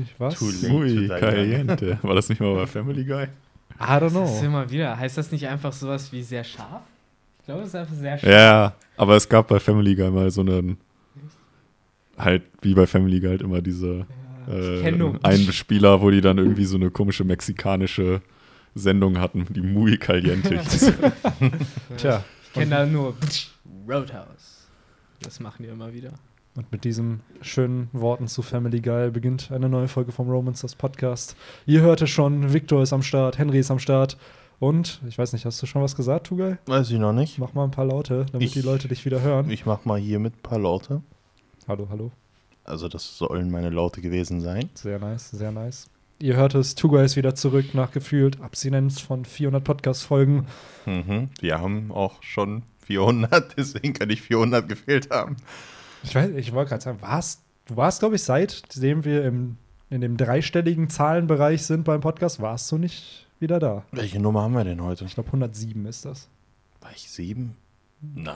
nicht. Was? Too late, Caliente. War das nicht mal bei Family Guy? I don't know. Das ist immer wieder. Heißt das nicht einfach sowas wie sehr scharf? Ich glaube, es ist einfach sehr scharf. Ja, aber es gab bei Family Guy mal so einen, halt wie bei Family Guy halt immer diese einen Spieler, wo die dann irgendwie so eine komische mexikanische Sendung hatten, die muy caliente. Tja. Ich kenne da nur Roadhouse. Das machen die immer wieder. Und mit diesen schönen Worten zu Family Guy beginnt eine neue Folge vom Romancers Podcast. Ihr hört es schon, Victor ist am Start, Henry ist am Start. Und, ich weiß nicht, hast du schon was gesagt, Tugay? Weiß ich noch nicht. Mach mal ein paar Laute, damit die Leute dich wieder hören. Ich mach mal hier mit ein paar Laute. Hallo, hallo. Also das sollen meine Laute gewesen sein. Sehr nice, sehr nice. Ihr hört es, Tugay ist wieder zurück nach gefühlt Abstinenz von 400 Podcast-Folgen. Mhm, wir haben auch schon 400, deswegen kann ich 400 gefehlt haben. Ich wollte gerade sagen, du warst, glaube ich, seitdem wir in dem dreistelligen Zahlenbereich sind beim Podcast, warst du nicht wieder da. Welche Nummer haben wir denn heute? Ich glaube, 107 ist das. War ich 7? Nein.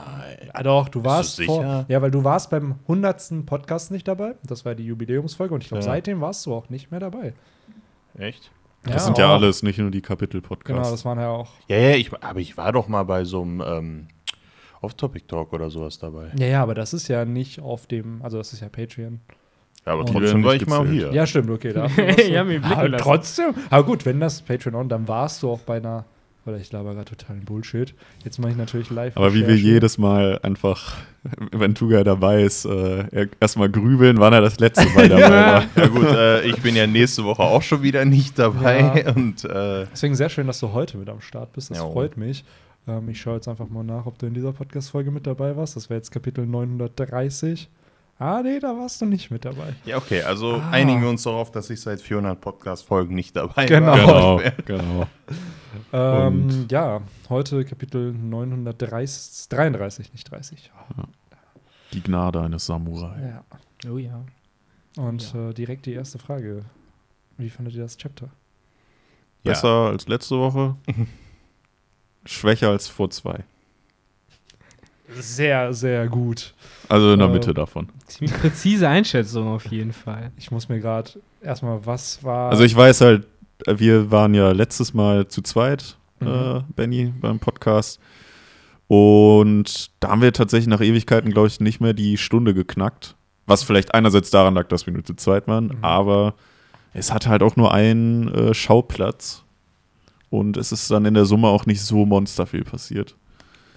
Ja, doch, du warst vor. Ja, weil du warst beim 100. Podcast nicht dabei. Das war die Jubiläumsfolge und ich glaube, seitdem warst du auch nicht mehr dabei. Echt? Das sind ja alles, nicht nur die Kapitel-Podcasts. Genau, das waren ja auch. Ja, aber ich war doch mal bei so einem Off-Topic-Talk oder sowas dabei. Ja, aber das ist ja nicht auf dem, also das ist ja Patreon. Ja, aber trotzdem war ich mal hier. Ja, stimmt, okay. Da ja, mir aber trotzdem. Aber gut, wenn das Patreon, dann warst du auch bei einer, oder ich laber gerade totalen Bullshit. Jetzt mache ich natürlich live. Aber wie wir jedes Mal einfach, wenn Tugay dabei ist, erstmal grübeln, wann er das letzte Mal dabei war. Ja gut, ich bin ja nächste Woche auch schon wieder nicht dabei. Ja. Und, deswegen sehr schön, dass du heute mit am Start bist. Das freut mich. Ich schaue jetzt einfach mal nach, ob du in dieser Podcast-Folge mit dabei warst. Das wäre jetzt Kapitel 930. Ah, nee, da warst du nicht mit dabei. Ja, okay, also einigen wir uns darauf, dass ich seit 400 Podcast-Folgen nicht dabei war. Genau. Ja, heute Kapitel 933, nicht 30. Ja. Die Gnade eines Samurai. Ja. Oh ja. Und direkt die erste Frage. Wie fandet ihr das Chapter? Besser als letzte Woche. Schwächer als vor 2. Sehr, sehr gut. Also in der Mitte davon. Ziemlich präzise Einschätzung auf jeden Fall. Ich muss mir gerade erstmal, was war. Also ich weiß halt, wir waren ja letztes Mal zu zweit, Benny, beim Podcast. Und da haben wir tatsächlich nach Ewigkeiten, glaube ich, nicht mehr die Stunde geknackt. Was vielleicht einerseits daran lag, dass wir nur zu zweit waren. Aber es hat halt auch nur einen Schauplatz. Und es ist dann in der Summe auch nicht so monster viel passiert.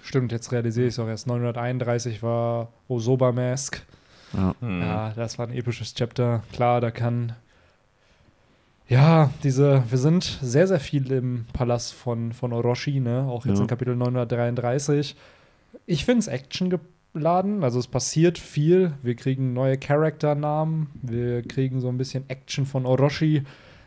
Stimmt, jetzt realisiere ich es auch erst. 931 war Osoba-Mask. Ja. Ja, das war ein episches Chapter. Klar, da kann. Ja, wir sind sehr, sehr viel im Palast von Orochi, ne? Auch jetzt in Kapitel 933. Ich finde es actiongeladen. Also es passiert viel. Wir kriegen neue Charakternamen. Wir kriegen so ein bisschen Action von Orochi.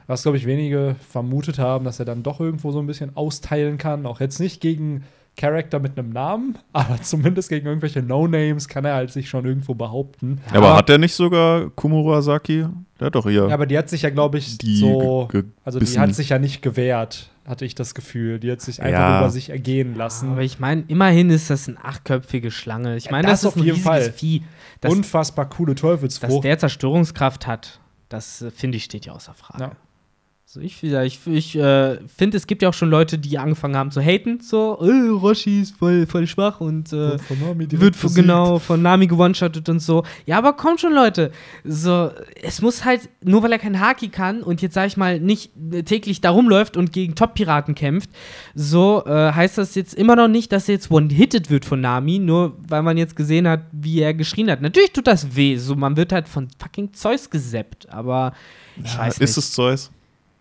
Was, glaube ich, wenige vermutet haben, dass er dann doch irgendwo so ein bisschen austeilen kann. Auch jetzt nicht gegen Charakter mit einem Namen, aber zumindest gegen irgendwelche No-Names kann er halt sich schon irgendwo behaupten. Ja, aber hat er nicht sogar Komurasaki? Der hat doch hier. Ja, aber die hat sich ja, glaube ich, so. Also die hat sich ja nicht gewehrt, hatte ich das Gefühl. Die hat sich einfach über sich ergehen lassen. Ja, aber ich meine, immerhin ist das eine 8-köpfige Schlange. Ich meine, das ist auf jeden Fall Vieh. Das, unfassbar coole Teufelsfrucht. Dass der Zerstörungskraft hat, das, finde ich, steht ja außer Frage. Ja. So, ich finde, es gibt ja auch schon Leute, die angefangen haben zu haten, so, Roshi ist voll schwach und von Nami gewonshottet und so. Ja, aber kommt schon, Leute. So, es muss halt, nur weil er kein Haki kann und jetzt, sag ich mal, nicht täglich da rumläuft und gegen Top-Piraten kämpft, so heißt das jetzt immer noch nicht, dass er jetzt one-hitted wird von Nami, nur weil man jetzt gesehen hat, wie er geschrien hat. Natürlich tut das weh, so, man wird halt von fucking Zeus gesappt, aber ich weiß nicht. Ist es Zeus?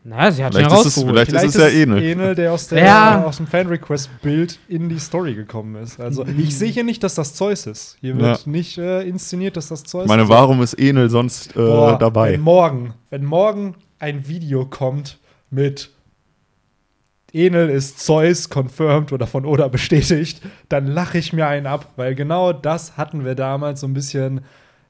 Na, sie hat ihn rausgeholt. Vielleicht ist es ja Enel, der aus dem Fan-Request-Bild in die Story gekommen ist. Also ich sehe hier nicht, dass das Zeus ist. Hier wird nicht inszeniert, dass das Zeus ist. Ich meine, warum ist Enel sonst dabei? Wenn morgen ein Video kommt mit Enel ist Zeus confirmed oder von Oda bestätigt, dann lache ich mir einen ab. Weil genau das hatten wir damals so ein bisschen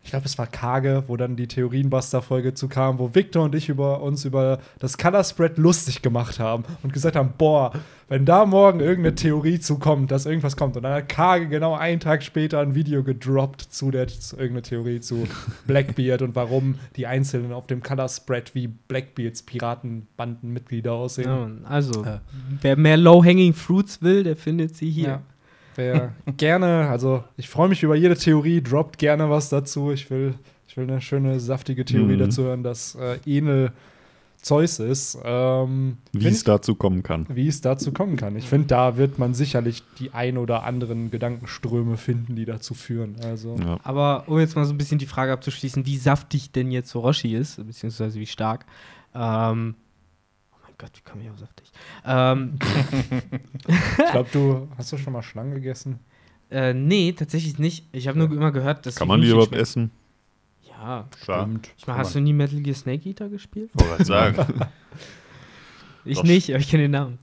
ich glaube, es war Kage, wo dann die Theorienbuster-Folge zu kam, wo Victor und ich uns über das Color Spread lustig gemacht haben und gesagt haben, boah, wenn da morgen irgendeine Theorie zukommt, dass irgendwas kommt. Und dann hat Kage genau einen Tag später ein Video gedroppt zu irgendeiner Theorie zu Blackbeard und warum die Einzelnen auf dem Color Spread wie Blackbeards Piratenbandenmitglieder aussehen. Ja, also, wer mehr Low-Hanging Fruits will, der findet sie hier. Ja. Wer gerne, also ich freue mich über jede Theorie, droppt gerne was dazu. Ich will eine schöne, saftige Theorie dazu hören, dass Enel Zeus ist. Wie es dazu kommen kann. Ich finde, da wird man sicherlich die ein oder anderen Gedankenströme finden, die dazu führen. Also. Ja. Aber um jetzt mal so ein bisschen die Frage abzuschließen, wie saftig denn jetzt Orochi ist, beziehungsweise wie stark, Gott, wie komme ich auf saftig? Ich glaube, hast du schon mal Schlangen gegessen? Nee, tatsächlich nicht. Ich habe nur immer gehört, dass. Kann man die überhaupt essen? Ja, stimmt. Ich meine, hast du nie Metal Gear Snake Eater gespielt? Wollte ich sagen. Ich nicht, aber ich kenne den Namen.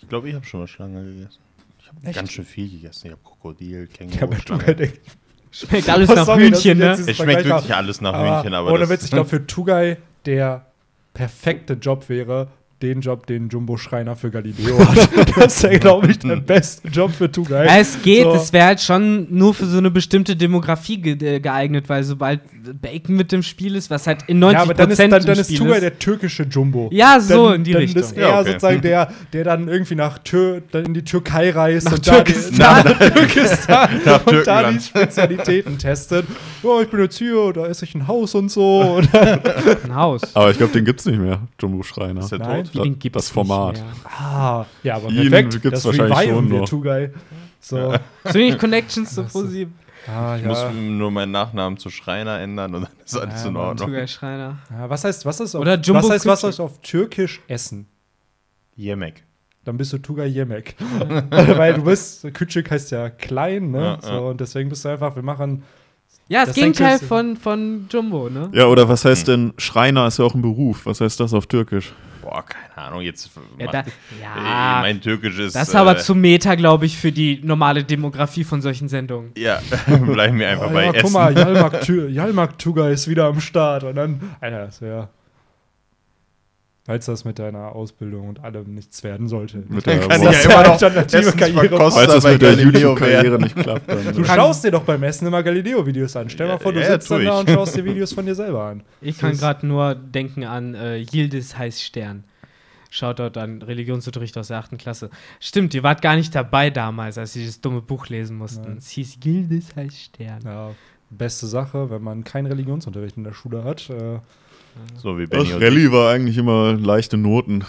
Ich glaube, ich habe schon mal Schlange gegessen. Ich habe ganz schön viel gegessen. Ich habe Krokodil, Känguru, Schlange. Schmeckt alles nach Hühnchen, ne? Es schmeckt wirklich alles nach Hühnchen, aber. Ohne Witz, ich glaube, für Tugay der perfekte Job wäre, den Job, den Jumbo-Schreiner für Galileo hat. Das ist ja, glaube ich, der beste Job für Tugay. Ja, es geht, es wäre halt schon nur für so eine bestimmte Demografie geeignet, weil sobald Bacon mit dem Spiel ist, was halt in 90% ja, aber dann ist Tugay der türkische Jumbo. Ja, so in die Richtung. Dann ist er sozusagen der dann irgendwie dann in die Türkei reist nach und da die Spezialitäten testet. Oh, ich bin jetzt hier, da esse ich ein Haus und so. Ein Haus. Aber ich glaube, den gibt's nicht mehr, Jumbo-Schreiner. Ist der tot? Den gibt das Format. Ja, aber perfekt. Gibt's das wahrscheinlich schon noch. Tugay. So wenig Connections so positiv. Ich muss nur meinen Nachnamen zu Schreiner ändern und dann ist alles in Ordnung. Tugay Schreiner. Ja, was heißt auf Türkisch essen? Yemek. Dann bist du Tugay Yemek. Weil du bist, Küçük heißt ja klein, ne? Ja, so, und deswegen bist du einfach, wir machen. Ja, das Gegenteil von Jumbo, ne? Ja, oder was heißt denn, Schreiner ist ja auch ein Beruf. Was heißt das auf Türkisch? Boah, keine Ahnung, jetzt. Mein Türkisch ist. Das ist aber zu Meta, glaube ich, für die normale Demografie von solchen Sendungen. Ja, bleiben wir einfach bei Essen. Guck mal, Yalmak Tugay ist wieder am Start. Und dann, Alter, das wäre. Falls das mit deiner Ausbildung und allem nichts werden sollte. Dann kann ich ja immer noch alternative Karriere. Falls das mit der YouTube-Karriere nicht klappt. Dann du schaust dir doch beim Essen immer Galileo-Videos an. Stell mal vor, du sitzt dann da und schaust dir Videos von dir selber an. Ich kann gerade nur denken an Yildiz heißt Stern. Shoutout an Religionsunterricht aus der 8. Klasse. Stimmt, ihr wart gar nicht dabei damals, als sie dieses dumme Buch lesen mussten. Nein. Es hieß Yildiz heißt Stern. Ja, beste Sache, wenn man keinen Religionsunterricht in der Schule hat. So wie Benny. Rallye war eigentlich immer leichte Noten.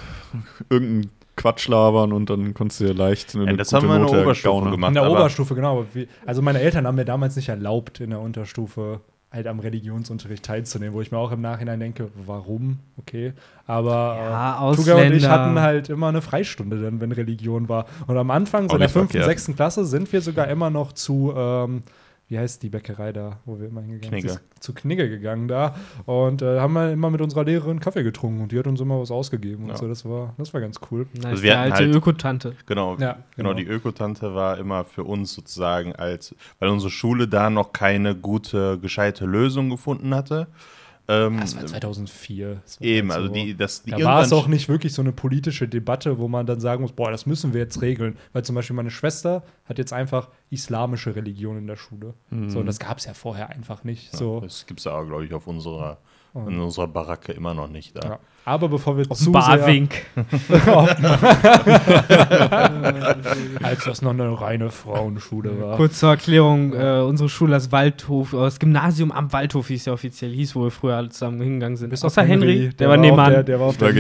Irgendein Quatsch labern und dann konntest du ja leicht eine gute Note ergaunern. Das haben wir in der Oberstufe gemacht. In der Oberstufe, genau. Aber also meine Eltern haben mir damals nicht erlaubt, in der Unterstufe halt am Religionsunterricht teilzunehmen, wo ich mir auch im Nachhinein denke, warum? Okay. Aber ja, Tugay und ich hatten halt immer eine Freistunde dann, wenn Religion war. Und am Anfang, so in der 5. und 6. Klasse, sind wir sogar immer noch zu wie heißt die Bäckerei da, wo wir immer hingegangen sind? Zu Knigge gegangen da. Und haben wir immer mit unserer Lehrerin Kaffee getrunken. Und die hat uns immer was ausgegeben. Ja. Und so. Das war ganz cool. Nice, also wir hatten halt Ökotante. Genau, die Ökotante war immer für uns sozusagen weil unsere Schule da noch keine gute, gescheite Lösung gefunden hatte. Das war 2004. Das war eben, so. Also da war es auch nicht wirklich so eine politische Debatte, wo man dann sagen muss, boah, das müssen wir jetzt regeln. Weil zum Beispiel meine Schwester hat jetzt einfach islamische Religion in der Schule. Mhm. So, und das gab es ja vorher einfach nicht. Ja, so. Das gibt es aber, glaube ich, auf in unserer Baracke immer noch nicht. Da. Ja. Aber bevor wir zu Barwink. Als das noch eine reine Frauenschule war. Kurz zur Erklärung, unsere Schule, das Gymnasium am Waldhof, wie es ja offiziell hieß, wo wir früher zusammen hingegangen sind. Bis außer Henry, der war nebenan. Der war auf der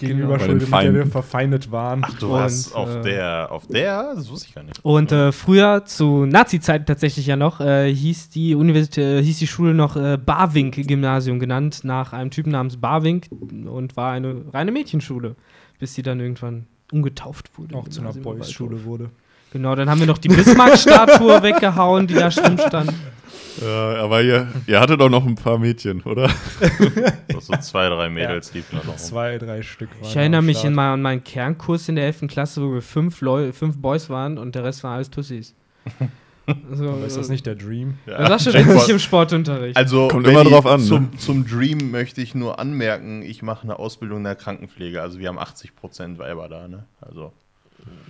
Gegenüberschule, mit der wir verfeindet waren. Ach, du warst das wusste ich gar nicht. Und früher, zu Nazi-Zeiten tatsächlich ja noch, hieß die Schule noch Barwink-Gymnasium genannt, nach einem Typen namens Barwink und war eine reine Mädchenschule, bis sie dann irgendwann umgetauft wurde. Auch zu einer Boys-Schule wurde. Genau, dann haben wir noch die Bismarck-Statue weggehauen, die da stand. Aber ihr hattet auch noch ein paar Mädchen, oder? So 2, 3 Mädels liefen da noch. 2, 3 Stück waren. Ich erinnere mich an meinen Kernkurs in der 11. Klasse, wo wir 5 Boys waren und der Rest waren alles Tussis. So, aber ist das nicht der Dream? Ja. Das steht nicht im Sportunterricht. Also, kommt immer drauf an. Zum Dream möchte ich nur anmerken, ich mache eine Ausbildung in der Krankenpflege. Also wir haben 80% Weiber da, ne? Also.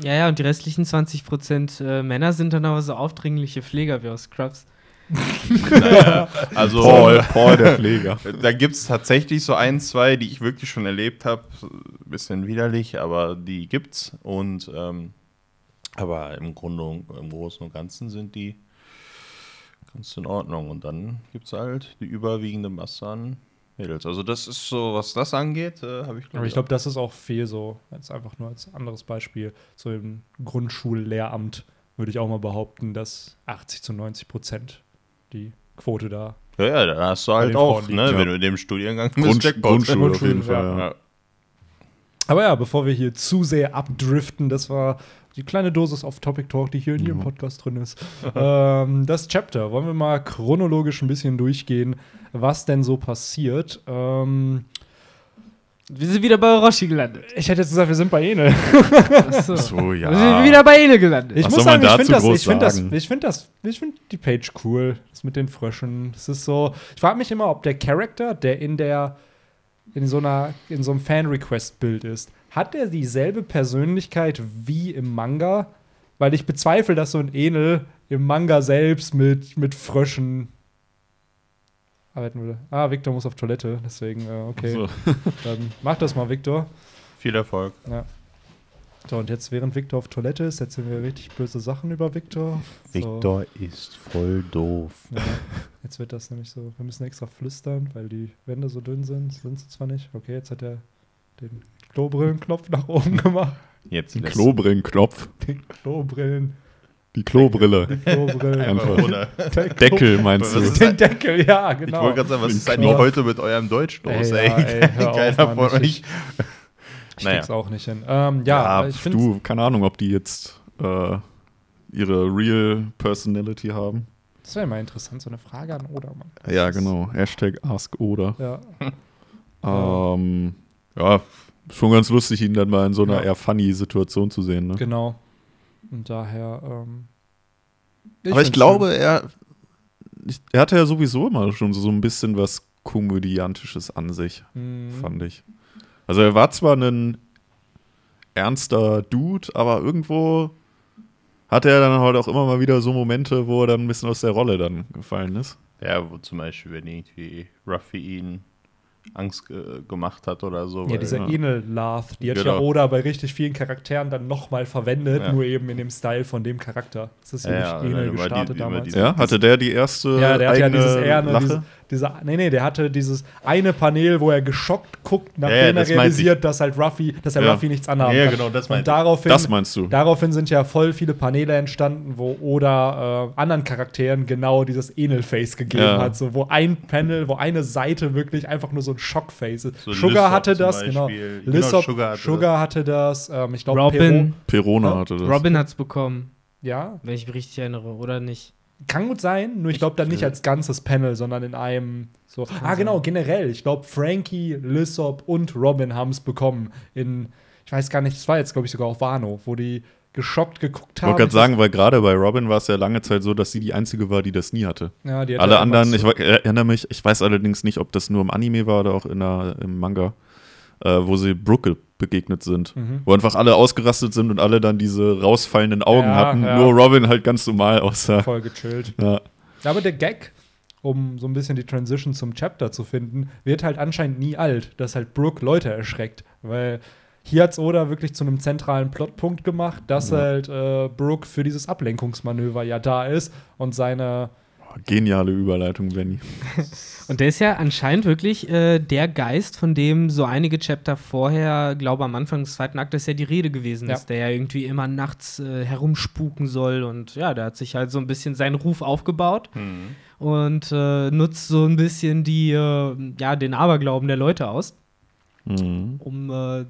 Ja, und die restlichen 20% Männer sind dann aber so aufdringliche Pfleger wie aus Scrubs. Naja, also Paul, der Pfleger. Da gibt es tatsächlich so ein, zwei, die ich wirklich schon erlebt habe. Bisschen widerlich, aber die gibt's. Und aber im Grunde, im Großen und Ganzen sind die ganz in Ordnung. Und dann gibt's halt die überwiegende Masse an Mädels. Also das ist so, was das angeht, habe ich. Aber ich glaube, das ist auch viel so, jetzt einfach nur als anderes Beispiel, so im Grundschullehramt würde ich auch mal behaupten, dass 80-90% die Quote da. Ja, da hast du halt auch, ne, wenn du in dem Studiengang Grundschule auf jeden Fall. Ja. Ja. Aber ja, bevor wir hier zu sehr abdriften, das war die kleine Dosis auf Topic Talk, die hier in jedem Podcast drin ist. Das Chapter wollen wir mal chronologisch ein bisschen durchgehen, was denn so passiert. Wir sind wieder bei Orochi gelandet. Ich hätte jetzt gesagt, wir sind bei Enel. Achso, ja. Wir sind wieder bei Enel gelandet. Ich muss sagen, ich finde die Page cool. Das mit den Fröschen. Das ist so. Ich frage mich immer, ob der Charakter, der in so einem Fan-Request-Bild ist, hat er dieselbe Persönlichkeit wie im Manga? Weil ich bezweifle, dass so ein Enel im Manga selbst mit Fröschen arbeiten würde. Ah, Victor muss auf Toilette, deswegen, okay. So. Dann mach das mal, Victor. Viel Erfolg. Ja. So, und jetzt, während Victor auf Toilette ist, erzählen wir richtig böse Sachen über Victor. Victor ist voll doof. Ja, jetzt wird das nämlich so, wir müssen extra flüstern, weil die Wände so dünn sind sie zwar nicht. Okay, jetzt hat er den Klobrillenknopf nach oben gemacht. Jetzt den Klobrillenknopf. Den Klobrillen. Die Klobrille. Der Deckel, meinst du? Den Deckel, ja, genau. Ich wollte gerade sagen, was ist eigentlich heute mit eurem Deutsch los, ey? Keiner von euch. Ich krieg's auch nicht hin. Ja, ich finde. Du, keine Ahnung, ob die jetzt ihre Real Personality haben. Das wäre mal interessant, so eine Frage an Oda, Mann. Ja, genau. #AskOda. Ja. Ja, schon ganz lustig, ihn dann mal in so einer eher funny Situation zu sehen, ne? Genau. Und daher, ich glaube, er hatte ja sowieso immer schon so ein bisschen was Komödiantisches an sich, fand ich. Also er war zwar ein ernster Dude, aber irgendwo hatte er dann halt auch immer mal wieder so Momente, wo er dann ein bisschen aus der Rolle dann gefallen ist. Ja, wo zum Beispiel, wenn irgendwie Ruffy ihn Angst gemacht hat oder so. Ja, dieser Enel-Laugh, die hat ja Oda bei richtig vielen Charakteren dann nochmal verwendet, nur eben in dem Style von dem Charakter. Das ist ja nicht Enel gestartet damals. Ja, hatte der die erste eigene Lache? Ja, der hatte ja dieses Lache. Der hatte dieses eine Panel, wo er geschockt guckt, nachdem er realisiert, dass Ruffy nichts anhaben kann. Ja, genau, das meinst du. Das meinst du. Daraufhin sind ja voll viele Paneele entstanden, wo Oda anderen Charakteren genau dieses Enel-Face gegeben hat, so, wo ein Panel, wo eine Seite wirklich einfach nur so ein Schockface ist. So Sugar hatte das, genau. Lysop, Sugar hatte das. Ich glaube, Robin. Perona hatte das. Robin hat's bekommen. Ja? Wenn ich mich richtig erinnere, oder nicht? Kann gut sein, nur ich glaube dann nicht als ganzes Panel, sondern in einem so. Ah, genau, generell. Ich glaube, Frankie, Lysop und Robin haben es bekommen. Ich weiß gar nicht, es war jetzt, glaube ich, sogar auf Wano, wo die geschockt geguckt haben. Ich wollte gerade sagen, weil gerade bei Robin war es ja lange Zeit so, dass sie die Einzige war, die das nie hatte. Ja, die hatte alle anderen, ich erinnere mich, ich weiß allerdings nicht, ob das nur im Anime war oder auch im Manga, wo sie Brooke begegnet sind. Mhm. Wo einfach alle ausgerastet sind und alle dann diese rausfallenden Augen hatten. Ja. Nur Robin halt ganz normal aussah. Voll gechillt. Ja. Aber der Gag, um so ein bisschen die Transition zum Chapter zu finden, wird halt anscheinend nie alt, dass halt Brooke Leute erschreckt. Weil hier hat's Oda wirklich zu einem zentralen Plotpunkt gemacht, dass halt Brooke für dieses Ablenkungsmanöver ja da ist und seine geniale Überleitung, Benny. Und der ist ja anscheinend wirklich der Geist, von dem so einige Chapter vorher, glaube am Anfang des zweiten Aktes ja die Rede gewesen ist, der ja irgendwie immer nachts herumspuken soll und ja, der hat sich halt so ein bisschen seinen Ruf aufgebaut und nutzt so ein bisschen den Aberglauben der Leute aus, um da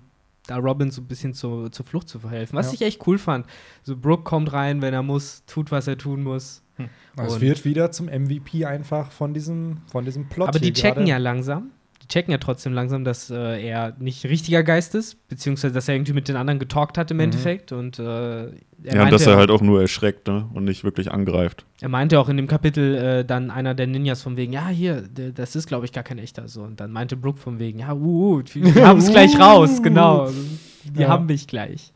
Robin so ein bisschen zur Flucht zu verhelfen, was ich echt cool fand. So, Brooke kommt rein, wenn er muss, tut, was er tun muss. Es wird wieder zum MVP einfach von diesem Plot. Aber die checken ja langsam. Die checken ja trotzdem langsam, dass er nicht richtiger Geist ist, beziehungsweise dass er irgendwie mit den anderen getalkt hat im Endeffekt. Und er ja, meinte, dass er halt auch nur erschreckt, ne? Und nicht wirklich angreift. Er meinte auch in dem Kapitel dann einer der Ninjas von wegen, ja, hier, das ist, glaube ich, gar kein echter. So. Und dann meinte Brooke von wegen, ja, wir haben es gleich raus, genau. Die haben mich gleich.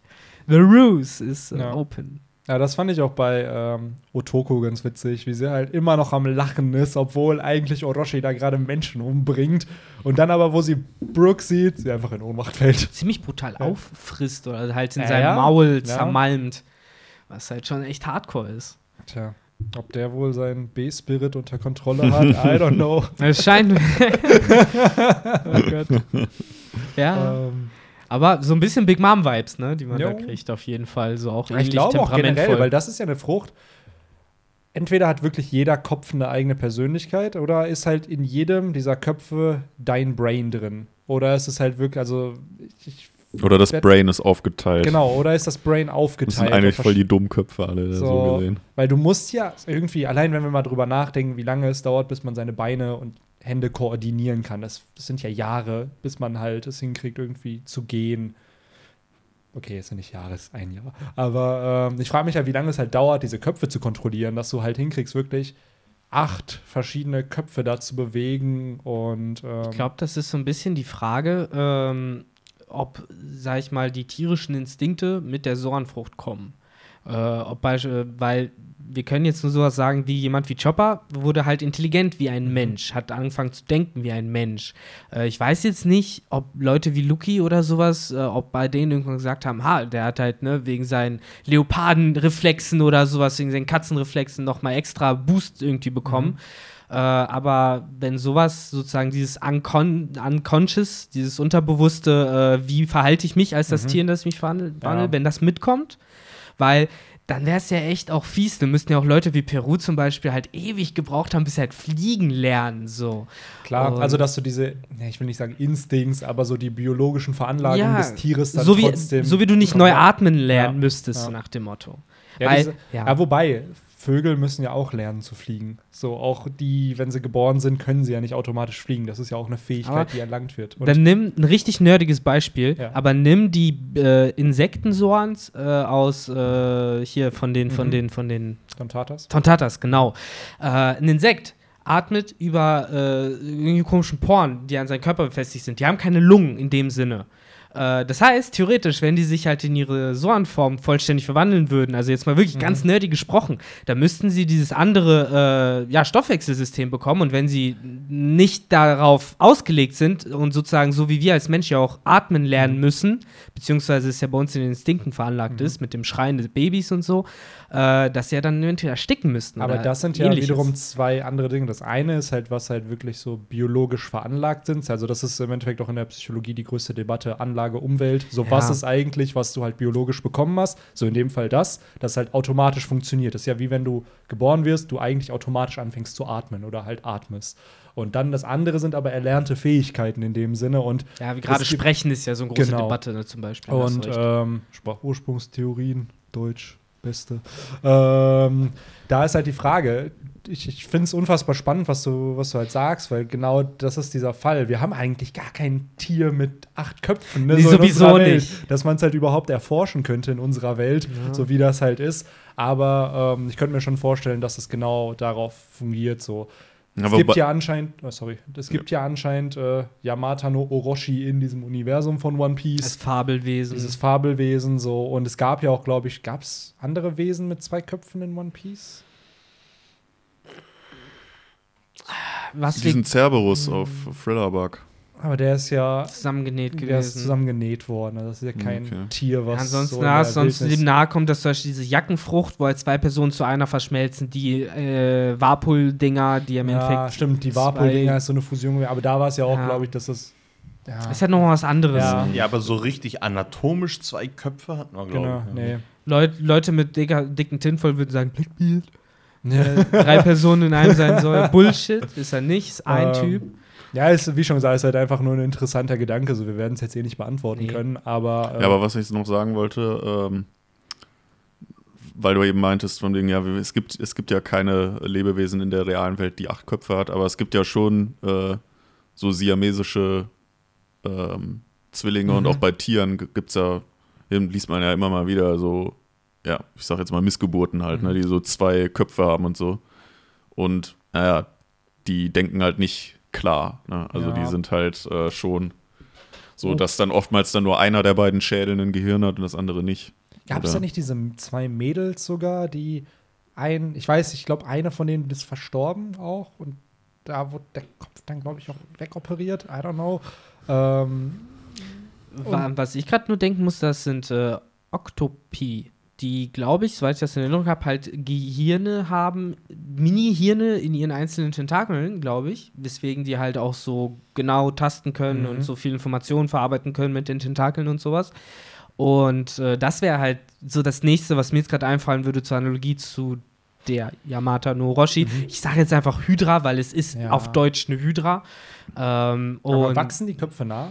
The ruse is open. Ja, das fand ich auch bei Otoko ganz witzig, wie sie halt immer noch am Lachen ist, obwohl eigentlich Orochi da gerade Menschen umbringt. Und dann aber, wo sie Brooke sieht, sie einfach in Ohnmacht fällt. Ziemlich brutal auffrisst oder halt in seinem Maul zermalmt. Was halt schon echt hardcore ist. Tja, ob der wohl seinen B-Spirit unter Kontrolle hat, I don't know. Es scheint. Oh Gott. Ja. Aber so ein bisschen Big Mom-Vibes, ne, die man da kriegt, auf jeden Fall. So auch ähnlich temperamentvoll. Ich glaube auch generell, weil das ist ja eine Frucht. Entweder hat wirklich jeder Kopf eine eigene Persönlichkeit oder ist halt in jedem dieser Köpfe dein Brain drin. Oder ist es halt wirklich, also oder das Brain ist aufgeteilt. Genau, oder ist das Brain aufgeteilt. Das sind eigentlich voll die Dummköpfe alle, so gesehen. Weil du musst ja irgendwie, allein wenn wir mal drüber nachdenken, wie lange es dauert, bis man seine Beine und Hände koordinieren kann. Das sind ja Jahre, bis man halt es hinkriegt, irgendwie zu gehen. Okay, es sind nicht Jahre, es ist ein Jahr. Aber ich frage mich ja, wie lange es halt dauert, diese Köpfe zu kontrollieren, dass du halt hinkriegst, wirklich 8 verschiedene Köpfe da zu bewegen. Und ich glaube, das ist so ein bisschen die Frage, ob, sag ich mal, die tierischen Instinkte mit der Zornfrucht kommen. Weil wir können jetzt nur sowas sagen, wie jemand wie Chopper wurde halt intelligent wie ein Mensch, hat angefangen zu denken wie ein Mensch. Ich weiß jetzt nicht, ob Leute wie Lucky oder sowas, ob bei denen irgendwann gesagt haben, der hat halt wegen seinen Leopardenreflexen oder sowas, wegen seinen Katzenreflexen nochmal extra Boost irgendwie bekommen. Aber wenn sowas sozusagen dieses Unconscious, dieses Unterbewusste, wie verhalte ich mich als das Tier, in das ich mich verhandle, wenn das mitkommt, weil dann wäre es ja echt auch fies. Da müssten ja auch Leute wie Peru zum Beispiel halt ewig gebraucht haben, bis sie halt fliegen lernen. So. Klar, und also dass du diese, ich will nicht sagen Instinkts, aber so die biologischen Veranlagungen des Tieres dann so wie, trotzdem. So wie du nicht neu atmen lernen müsstest, nach dem Motto. Ja, weil, wobei, Vögel müssen ja auch lernen zu fliegen. So, auch die, wenn sie geboren sind, können sie ja nicht automatisch fliegen. Das ist ja auch eine Fähigkeit, die erlangt wird. Und dann nimm ein richtig nerdiges Beispiel, aber nimm die Insektensorns aus hier von den Tontatas, genau. Ein Insekt atmet über irgendwelche komischen Poren, die an seinem Körper befestigt sind. Die haben keine Lungen in dem Sinne. Das heißt, theoretisch, wenn die sich halt in ihre Soanform vollständig verwandeln würden, also jetzt mal wirklich ganz nerdy gesprochen, dann müssten sie dieses andere Stoffwechselsystem bekommen. Und wenn sie nicht darauf ausgelegt sind und sozusagen so wie wir als Mensch ja auch atmen lernen müssen, beziehungsweise es ja bei uns in den Instinkten veranlagt ist, mit dem Schreien des Babys und so, dass sie ja dann entweder ersticken müssten. Aber das sind ja wiederum zwei andere Dinge. Das eine ist halt, was halt wirklich so biologisch veranlagt sind. Also das ist im Endeffekt auch in der Psychologie die größte Debatte, Anlage, Umwelt. So, was ist eigentlich, was du halt biologisch bekommen hast? So in dem Fall das halt automatisch funktioniert. Das ist ja wie wenn du geboren wirst, du eigentlich automatisch anfängst zu atmen oder halt atmest. Und dann das andere sind aber erlernte Fähigkeiten in dem Sinne. Und ja, wie gerade Sprechen ist ja so eine große Debatte, ne, zum Beispiel. Und Sprachursprungstheorien, Deutsch, Beste. Da ist halt die Frage, ich finde es unfassbar spannend, was du halt sagst, weil genau das ist dieser Fall. Wir haben eigentlich gar kein Tier mit 8 Köpfen. Ne? Nee, so sowieso nicht. Dass man es halt überhaupt erforschen könnte in unserer Welt, so wie das halt ist. Aber ich könnte mir schon vorstellen, dass es genau darauf fungiert. So. Es gibt ja anscheinend Yamata no Orochi in diesem Universum von One Piece. Das Fabelwesen. Dieses Fabelwesen so. Und es gab ja auch, glaube ich, gab's andere Wesen mit 2 Köpfen in One Piece? Diesen Cerberus auf Thrillerbug. Aber der ist ja zusammengenäht gewesen. Der ist zusammengenäht worden. Das ist ja kein Tier, was ansonsten dem nahe kommt, dass zum Beispiel diese Jackenfrucht, wo halt 2 Personen zu einer verschmelzen, die Warpul-Dinger, die im Endeffekt. Ja, stimmt, die Warpul-Dinger ist so eine Fusion. Aber da war es ja auch, glaube ich, dass das. Ja. Es hat noch was anderes. Ja. Ja, aber so richtig anatomisch 2 Köpfe hat man, glaube ich. Nee. Leute mit dicken Tinfoil würden sagen, Blackbeard. 3 Personen in einem sein soll. Bullshit, ist er nicht, ist ein Typ. Ja, ist, wie schon gesagt, ist halt einfach nur ein interessanter Gedanke. So, wir werden es jetzt eh nicht beantworten können, aber aber was ich noch sagen wollte, weil du eben meintest, von wegen, es gibt ja keine Lebewesen in der realen Welt, die 8 Köpfe hat, aber es gibt ja schon so siamesische Zwillinge und auch bei Tieren gibt's ja, liest man ja immer mal wieder so, ja, ich sag jetzt mal Missgeburten halt, ne, die so zwei Köpfe haben und so. Und naja, die denken halt nicht klar, ne? Also die sind halt schon so, dass dann oftmals dann nur einer der beiden Schädel ein Gehirn hat und das andere nicht. Gab's da nicht diese zwei Mädels sogar, die ich glaube, eine von denen ist verstorben auch und da wurde der Kopf dann, glaube ich, auch wegoperiert, I don't know. Was ich gerade nur denken muss, das sind Oktopi, die, glaube ich, soweit ich das in Erinnerung habe, halt Gehirne haben, Mini-Hirne in ihren einzelnen Tentakeln, glaube ich, weswegen die halt auch so genau tasten können und so viel Informationen verarbeiten können mit den Tentakeln und sowas. Und das wäre halt so das Nächste, was mir jetzt gerade einfallen würde zur Analogie zu der Yamata no Orochi. Ich sage jetzt einfach Hydra, weil es ist auf Deutsch eine Hydra. Aber wachsen die Köpfe nach?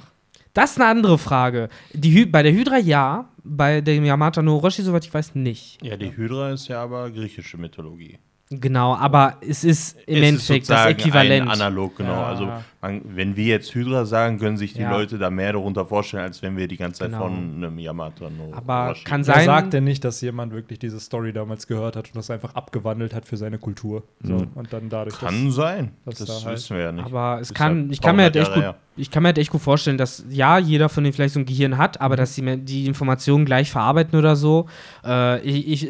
Das ist eine andere Frage. Bei der Hydra ja, bei dem Yamata no Orochi, soweit ich weiß, nicht. Ja, die Hydra ist ja aber griechische Mythologie. Genau, aber es ist im Endeffekt das Äquivalent. Ein analog, genau. Ja. Also wenn wir jetzt Hydra sagen, können sich die Leute da mehr darunter vorstellen, als wenn wir die ganze Zeit von einem Yamata no Orochi. Kann sein. Sagt denn nicht, dass jemand wirklich diese Story damals gehört hat und das einfach abgewandelt hat für seine Kultur? So. Und dann dadurch. Kann sein. Das da wissen wir ja nicht. Aber es kann, ich kann mir halt echt gut vorstellen, dass jeder von denen vielleicht so ein Gehirn hat, aber dass sie die Informationen gleich verarbeiten oder so. Ich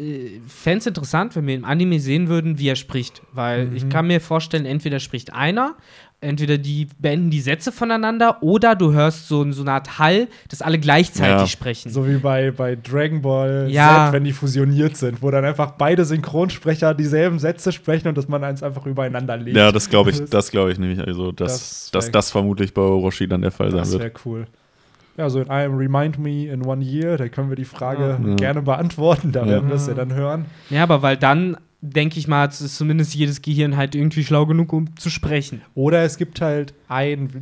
fände es interessant, wenn wir im Anime sehen würden, wie er spricht. Weil ich kann mir vorstellen, entweder spricht einer, entweder die beenden die Sätze voneinander oder du hörst so eine Art Hall, dass alle gleichzeitig sprechen. So wie bei Dragon Ball Z, wenn die fusioniert sind, wo dann einfach beide Synchronsprecher dieselben Sätze sprechen und dass man eins einfach übereinander legt. Ja, das glaube ich, nämlich. Also, dass das vermutlich bei Orochi dann der Fall sein wird. Das wäre cool. Ja, so in einem Remind Me in One Year, da können wir die Frage gerne beantworten, da werden wir es ja dann hören. Ja, aber weil dann denke ich mal, ist zumindest jedes Gehirn halt irgendwie schlau genug, um zu sprechen. Oder es gibt halt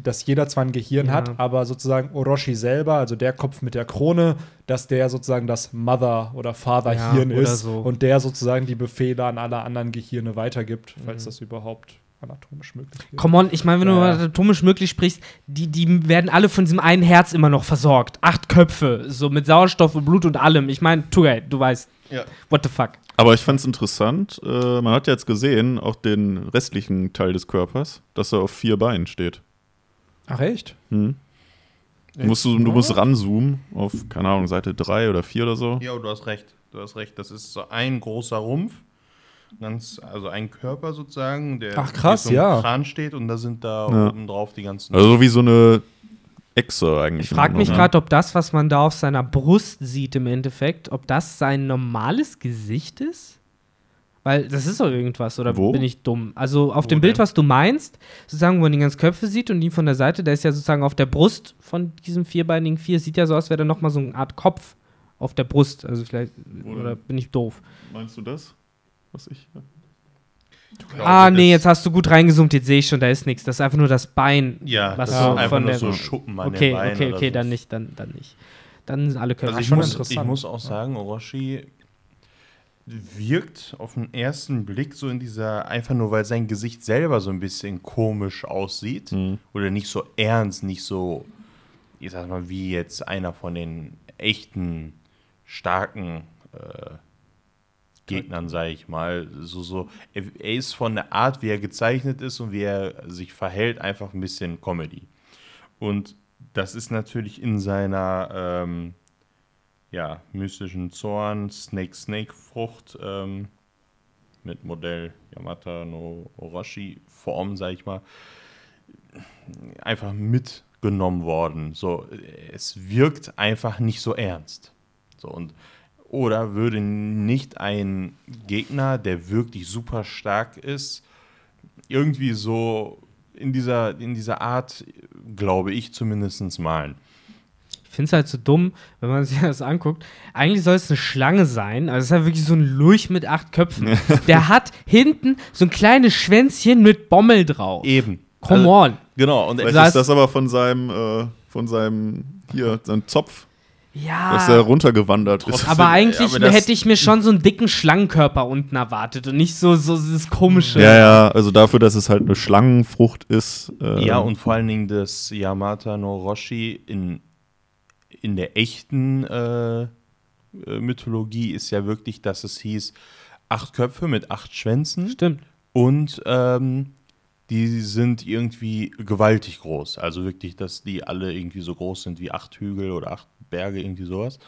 dass jeder zwar ein Gehirn hat, aber sozusagen Orochi selber, also der Kopf mit der Krone, dass der sozusagen das Mother- oder Father-Hirn ist so. Und der sozusagen die Befehle an alle anderen Gehirne weitergibt, falls das überhaupt anatomisch möglich ist. Come on, ich meine, wenn du anatomisch möglich sprichst, die werden alle von diesem einen Herz immer noch versorgt. 8 Köpfe, so mit Sauerstoff und Blut und allem. Ich meine, Tugay, du weißt, what the fuck. Aber ich fand's interessant, man hat ja jetzt gesehen, auch den restlichen Teil des Körpers, dass er auf 4 Beinen steht. Ach, echt? Du musst ranzoomen auf, keine Ahnung, Seite 3 oder 4 oder so. Ja, du hast recht. Das ist so ein großer Rumpf. Also ein Körper sozusagen, der so im Kran steht und da sind oben drauf die ganzen. Also wie so eine Echse eigentlich. Ich frage mich gerade, ob das, was man da auf seiner Brust sieht im Endeffekt, ob das sein normales Gesicht ist? Weil das ist doch irgendwas, oder bin ich dumm? Also auf dem Bild, was du meinst, sozusagen, wo man die ganzen Köpfe sieht und ihn von der Seite, der ist ja sozusagen auf der Brust von diesem vierbeinigen Vier, sieht ja so aus, wäre da nochmal so eine Art Kopf auf der Brust. Also vielleicht, oder bin ich doof? Meinst du das? Was ich. Jetzt hast du gut reingezoomt, jetzt sehe ich schon, da ist nichts. Das ist einfach nur das Bein. Ja, was das ist einfach von nur so Schuppen an den Beinen. Okay, dann nicht. Dann sind alle Köpfe. Also ich muss auch sagen, Orochi wirkt auf den ersten Blick so in dieser, einfach nur weil sein Gesicht selber so ein bisschen komisch aussieht oder nicht so ernst, nicht so, ich sag mal, wie jetzt einer von den echten, starken Gegnern, sage ich mal, so. Er ist von der Art, wie er gezeichnet ist und wie er sich verhält, einfach ein bisschen Comedy. Und das ist natürlich in seiner mystischen Zorn, Snake-Frucht mit Modell Yamata no Orochi-Form, sage ich mal, einfach mitgenommen worden. So, es wirkt einfach nicht so ernst. So, und oder würde nicht ein Gegner, der wirklich super stark ist, irgendwie so in dieser Art, glaube ich, zumindest malen. Ich finde es halt so dumm, wenn man sich das anguckt. Eigentlich soll es eine Schlange sein. Also es ist halt wirklich so ein Lurch mit 8 Köpfen. Der hat hinten so ein kleines Schwänzchen mit Bommel drauf. Eben. Come on. Genau. Und vielleicht ist das aber von seinem Zopf. Ja. Dass er runtergewandert ist. Aber eigentlich hätte ich mir schon so einen dicken Schlangenkörper unten erwartet und nicht so dieses Komische. Ja, ja, also dafür, dass es halt eine Schlangenfrucht ist. Ja, und vor allen Dingen, dass Yamata no Orochi in der echten Mythologie ist ja wirklich, dass es hieß, 8 Köpfe mit 8 Schwänzen. Stimmt. Und die sind irgendwie gewaltig groß. Also wirklich, dass die alle irgendwie so groß sind wie 8 Hügel oder 8 Berge, irgendwie sowas.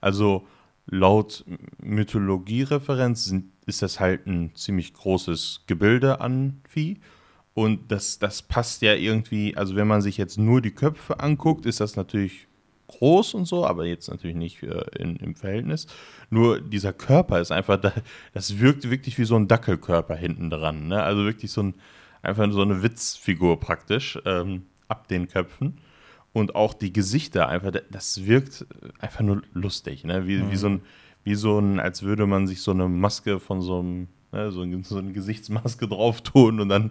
Also laut Mythologiereferenz ist das halt ein ziemlich großes Gebilde an Vieh. Und das passt ja irgendwie, also wenn man sich jetzt nur die Köpfe anguckt, ist das natürlich groß und so, aber jetzt natürlich nicht im Verhältnis. Nur dieser Körper ist einfach, das wirkt wirklich wie so ein Dackelkörper hinten dran, ne? Also wirklich einfach so eine Witzfigur praktisch, ab den Köpfen. Und auch die Gesichter einfach, das wirkt einfach nur lustig, ne? Wie so ein, als würde man sich so eine Maske von so einem, ne, so eine Gesichtsmaske drauf tun und dann,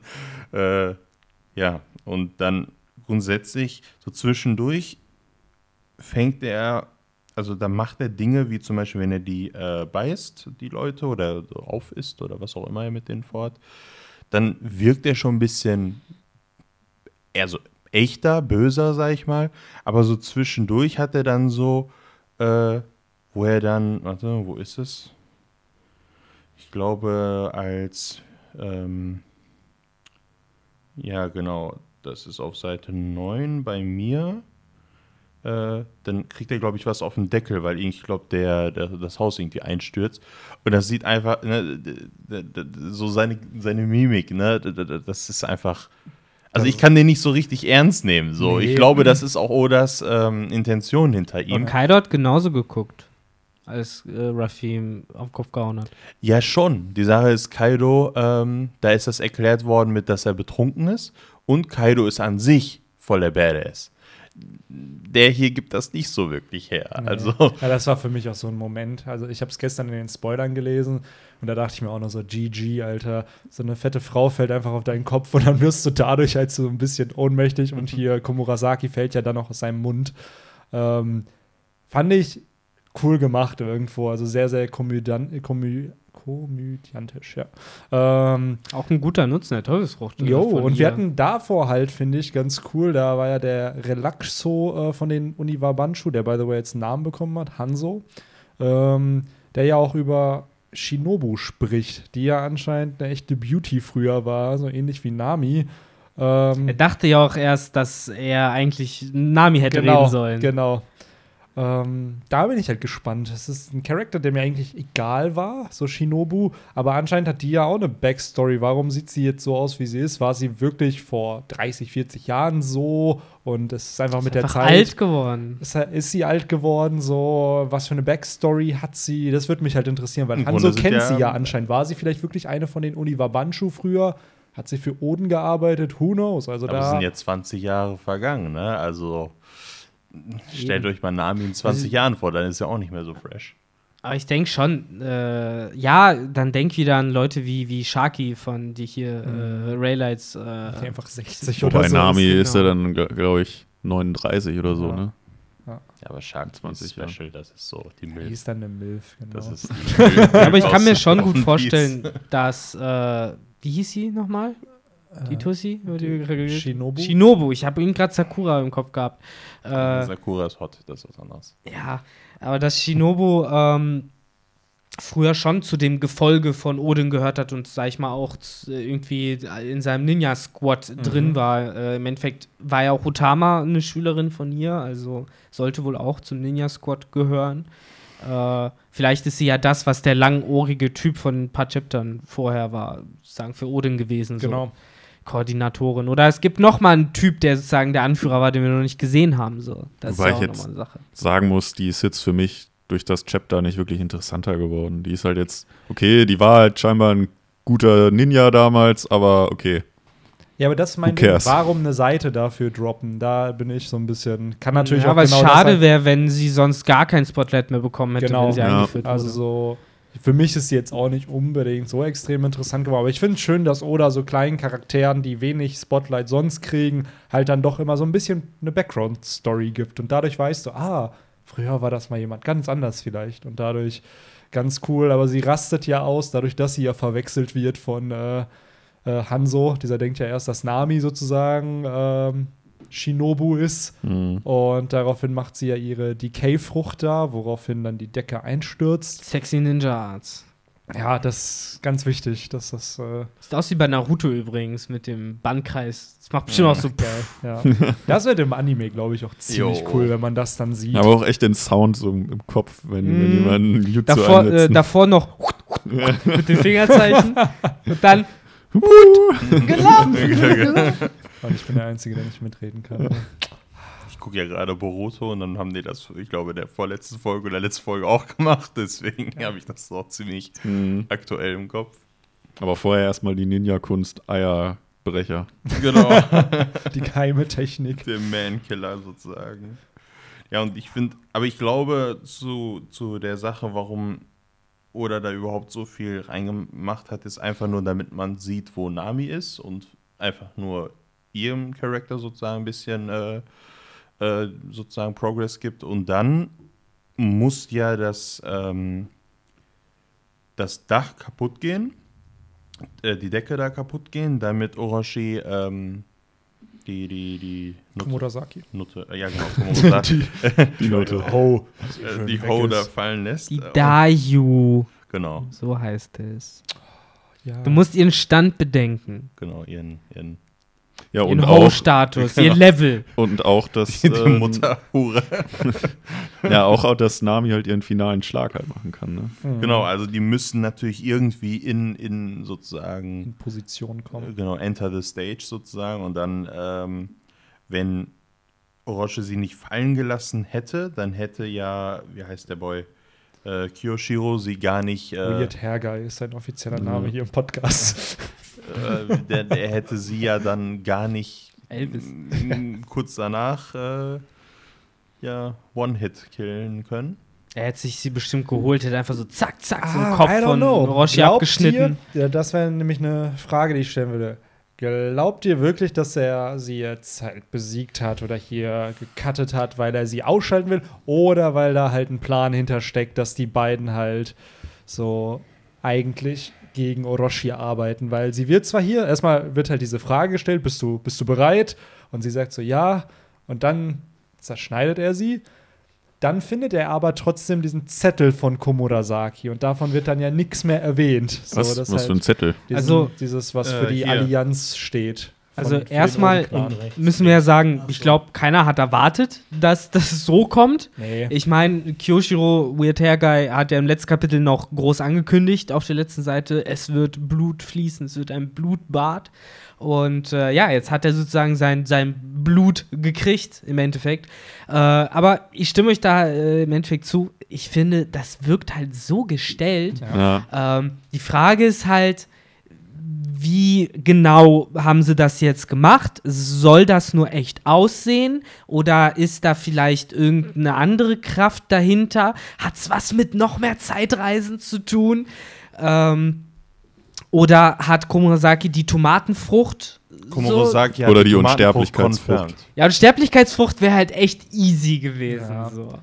und dann grundsätzlich so zwischendurch da macht er Dinge, wie zum Beispiel, wenn er die beißt, die Leute, oder so aufisst oder was auch immer er mit denen fort, dann wirkt er schon ein bisschen eher so echter, böser, sag ich mal, aber so zwischendurch hat er dann so, wo er dann, warte, wo ist es? Ich glaube, als, das ist auf Seite 9 bei mir. Dann kriegt er, glaube ich, was auf den Deckel, weil ich glaube, das Haus irgendwie einstürzt. Und das sieht einfach, ne, so seine Mimik, ne, das ist einfach. Also ich kann den nicht so richtig ernst nehmen. So. Nee, ich glaube, das ist auch Odas Intention hinter ihm. Und Kaido hat genauso geguckt, als Ruffy ihm auf den Kopf gehauen hat. Ja, schon. Die Sache ist, Kaido, da ist das erklärt worden, dass er betrunken ist. Und Kaido ist an sich voll der Badass. Der hier gibt das nicht so wirklich her. Nee. Also. Ja, das war für mich auch so ein Moment. Also ich habe es gestern in den Spoilern gelesen und da dachte ich mir auch noch so, GG, Alter, so eine fette Frau fällt einfach auf deinen Kopf und dann wirst du dadurch halt so ein bisschen ohnmächtig und hier Komurasaki fällt ja dann auch aus seinem Mund. Fand ich cool gemacht irgendwo, also sehr, sehr komödiantisch, ja. Auch ein guter Nutzen der Teufelsfrucht. Jo, und wir hatten davor halt, finde ich, ganz cool, da war ja der Relaxo von den Oniwabanshu, der by the way jetzt einen Namen bekommen hat, Hanzo, der ja auch über Shinobu spricht, die ja anscheinend eine echte Beauty früher war, so ähnlich wie Nami. Er dachte ja auch erst, dass er eigentlich Nami hätte reden sollen. Genau. Da bin ich halt gespannt. Das ist ein Charakter, der mir eigentlich egal war, so Shinobu, aber anscheinend hat die ja auch eine Backstory. Warum sieht sie jetzt so aus, wie sie ist? War sie wirklich vor 30, 40 Jahren so? Und es ist einfach mit der Zeit alt geworden. Ist sie alt geworden? So, was für eine Backstory hat sie? Das würde mich halt interessieren, weil Hanzo kennt sie ja anscheinend. War sie vielleicht wirklich eine von den Oniwabanshu früher? Hat sie für Oden gearbeitet? Who knows? Also aber es sind jetzt 20 Jahre vergangen, ne? Also stellt euch mal Nami in 20 Jahren vor, dann ist ja auch nicht mehr so fresh. Aber ich denke schon, dann denk wieder an Leute wie Sharky von die hier Raylights. Die einfach 60 oder so. Bei Nami ist er dann, glaube ich, 39 oder so, ne? Ja, aber Shark 20 Special, das ist so die Milf. Die ist dann eine Milf, genau. Das ist Milf. Aber ich kann mir schon gut vorstellen, dass, wie hieß sie nochmal? Die Tussi? Shinobu? Shinobu, ich habe eben gerade Sakura im Kopf gehabt. Sakura ist hot, das ist was anderes. Ja, aber dass Shinobu früher schon zu dem Gefolge von Oden gehört hat und, sag ich mal, auch irgendwie in seinem Ninja-Squad drin war. Im Endeffekt war ja auch Otama eine Schülerin von ihr, also sollte wohl auch zum Ninja-Squad gehören. Vielleicht ist sie ja das, was der langohrige Typ von ein paar Chaptern vorher war, sozusagen für Oden gewesen. Genau. So. Koordinatorin. Oder es gibt noch mal einen Typ, der sozusagen der Anführer war, den wir noch nicht gesehen haben. So. Das Wobei ist ja auch nochmal eine Sache. Sagen muss, die ist jetzt für mich durch das Chapter nicht wirklich interessanter geworden. Die ist halt jetzt, okay, die war halt scheinbar ein guter Ninja damals, aber okay. Ja, aber das meine ich, warum eine Seite dafür droppen? Da bin ich so ein bisschen, kann natürlich auch genau das sein. Aber es schade wäre, wenn sie sonst gar kein Spotlight mehr bekommen hätte, wenn sie eingeführt wurde. Also so, für mich ist sie jetzt auch nicht unbedingt so extrem interessant geworden. Aber ich finde es schön, dass Oda so kleinen Charakteren, die wenig Spotlight sonst kriegen, halt dann doch immer so ein bisschen eine Background-Story gibt. Und dadurch weißt du, Früher war das mal jemand ganz anders vielleicht und dadurch ganz cool. Aber sie rastet ja aus, dadurch, dass sie ja verwechselt wird von Hanzo. Dieser denkt ja erst, dass Nami sozusagen Shinobu ist. Mhm. Und daraufhin macht sie ja ihre Decay-Frucht da, woraufhin dann die Decke einstürzt. Sexy Ninja Arts. Ja, das ist ganz wichtig, dass das. Sieht aus wie bei Naruto übrigens mit dem Bandkreis. Das macht bestimmt auch so geil. Ja. Das wird im Anime, glaube ich, auch ziemlich cool, wenn man das dann sieht. Aber auch echt den Sound so im Kopf, wenn jemand einen Jutsu einsetzt. Davor noch mit den Fingerzeichen und dann gelaufen. Und ich bin der Einzige, der nicht mitreden kann. Ich gucke ja gerade Boruto und dann haben die das, ich glaube, der vorletzten Folge oder der letzten Folge auch gemacht. Deswegen habe ich das auch ziemlich aktuell im Kopf. Aber vorher erstmal die Ninja-Kunst, Eierbrecher. Genau. Die geheime Technik. Der Man-Killer sozusagen. Ja, und ich finde, aber ich glaube, zu der Sache, warum Oda da überhaupt so viel reingemacht hat, ist einfach nur, damit man sieht, wo Nami ist und einfach nur ihrem Charakter sozusagen ein bisschen sozusagen Progress gibt. Und dann muss ja das Dach kaputt gehen, die Decke da kaputt gehen, damit Orochi die Nutte, Komurasaki. Nutte, ja genau, Komurasaki. die Nutte. Die Ho da fallen lässt. Die Dayu. Genau. So heißt es. Ja. Du musst ihren Stand bedenken. Genau, ihren ja, und ihren Ho-Status, ihr Level. Und auch, dass die Mutterhure. Ja, auch, dass Nami halt ihren finalen Schlag halt machen kann. Ne? Mhm. Genau, also die müssen natürlich irgendwie in sozusagen in Position kommen. Genau, enter the stage sozusagen. Und dann, wenn Orochi sie nicht fallen gelassen hätte, dann hätte ja, wie heißt der Boy? Kyoshiro sie gar nicht. Weird Hair Guy ist sein offizieller Name hier im Podcast. Der hätte sie ja dann gar nicht Elvis. Kurz danach One-Hit killen können. Er hätte sich sie bestimmt geholt, hätte einfach so zack, zack, so einen Kopf von Roshi abgeschnitten. Das wäre nämlich eine Frage, die ich stellen würde. Glaubt ihr wirklich, dass er sie jetzt halt besiegt hat oder hier gecuttet hat, weil er sie ausschalten will? Oder weil da halt ein Plan hintersteckt, dass die beiden halt so eigentlich gegen Orochi arbeiten, weil sie wird zwar hier, erstmal wird halt diese Frage gestellt, bist du bereit? Und sie sagt so, ja, und dann zerschneidet er sie. Dann findet er aber trotzdem diesen Zettel von Komurasaki und davon wird dann ja nichts mehr erwähnt. So, was halt für ein Zettel? Dieses, was für die Allianz steht. Also erstmal müssen wir ja sagen, ich glaube, keiner hat erwartet, dass das so kommt. Nee. Ich meine, Kyoshiro, Weird Hair Guy, hat ja im letzten Kapitel noch groß angekündigt, auf der letzten Seite, es wird Blut fließen, es wird ein Blutbad. Und jetzt hat er sozusagen sein Blut gekriegt, im Endeffekt. Aber ich stimme euch da im Endeffekt zu. Ich finde, das wirkt halt so gestellt. Ja. Die Frage ist halt, wie genau haben sie das jetzt gemacht? Soll das nur echt aussehen? Oder ist da vielleicht irgendeine andere Kraft dahinter? Hat's was mit noch mehr Zeitreisen zu tun? Oder hat Komurasaki die Tomatenfrucht? Komurasaki hat oder die Unsterblichkeitsfrucht. Ja, Unsterblichkeitsfrucht wäre halt echt easy gewesen. Ja. So.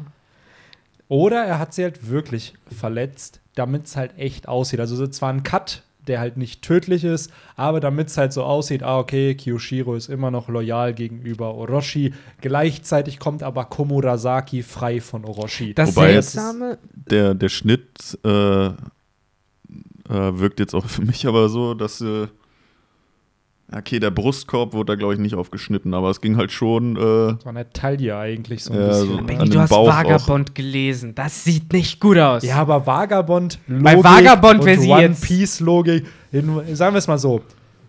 Oder er hat sie halt wirklich verletzt, damit es halt echt aussieht. Also es ist zwar ein Cut, der halt nicht tödlich ist, aber damit es halt so aussieht, okay, Kyoshiro ist immer noch loyal gegenüber Orochi. Gleichzeitig kommt aber Komurasaki frei von Orochi. Das Wobei seltsame der Schnitt wirkt jetzt auch für mich aber so, dass der Brustkorb wurde da, glaube ich, nicht aufgeschnitten, aber es ging halt schon das war eine Taille eigentlich so ein bisschen. So Benni, du hast Bauch Vagabond auch gelesen. Das sieht nicht gut aus. Ja, aber Vagabond-Logik bei Vagabond wäre sie jetzt One-Piece-Logik. Sagen wir es mal so.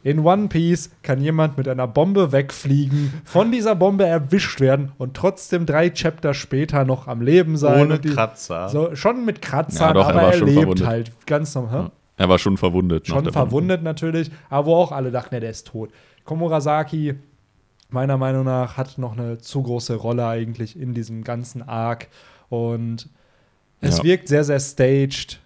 In One Piece kann jemand mit einer Bombe wegfliegen, von dieser Bombe erwischt werden und trotzdem 3 Chapter später noch am Leben sein. Ohne Kratzer. So, schon mit Kratzern, ja, doch, aber er lebt verwundet. Halt ganz normal. Ja. Er war schon verwundet. Schon verwundet natürlich, aber wo auch alle dachten, der ist tot. Komurasaki, meiner Meinung nach, hat noch eine zu große Rolle eigentlich in diesem ganzen Arc. Und es wirkt sehr, sehr staged.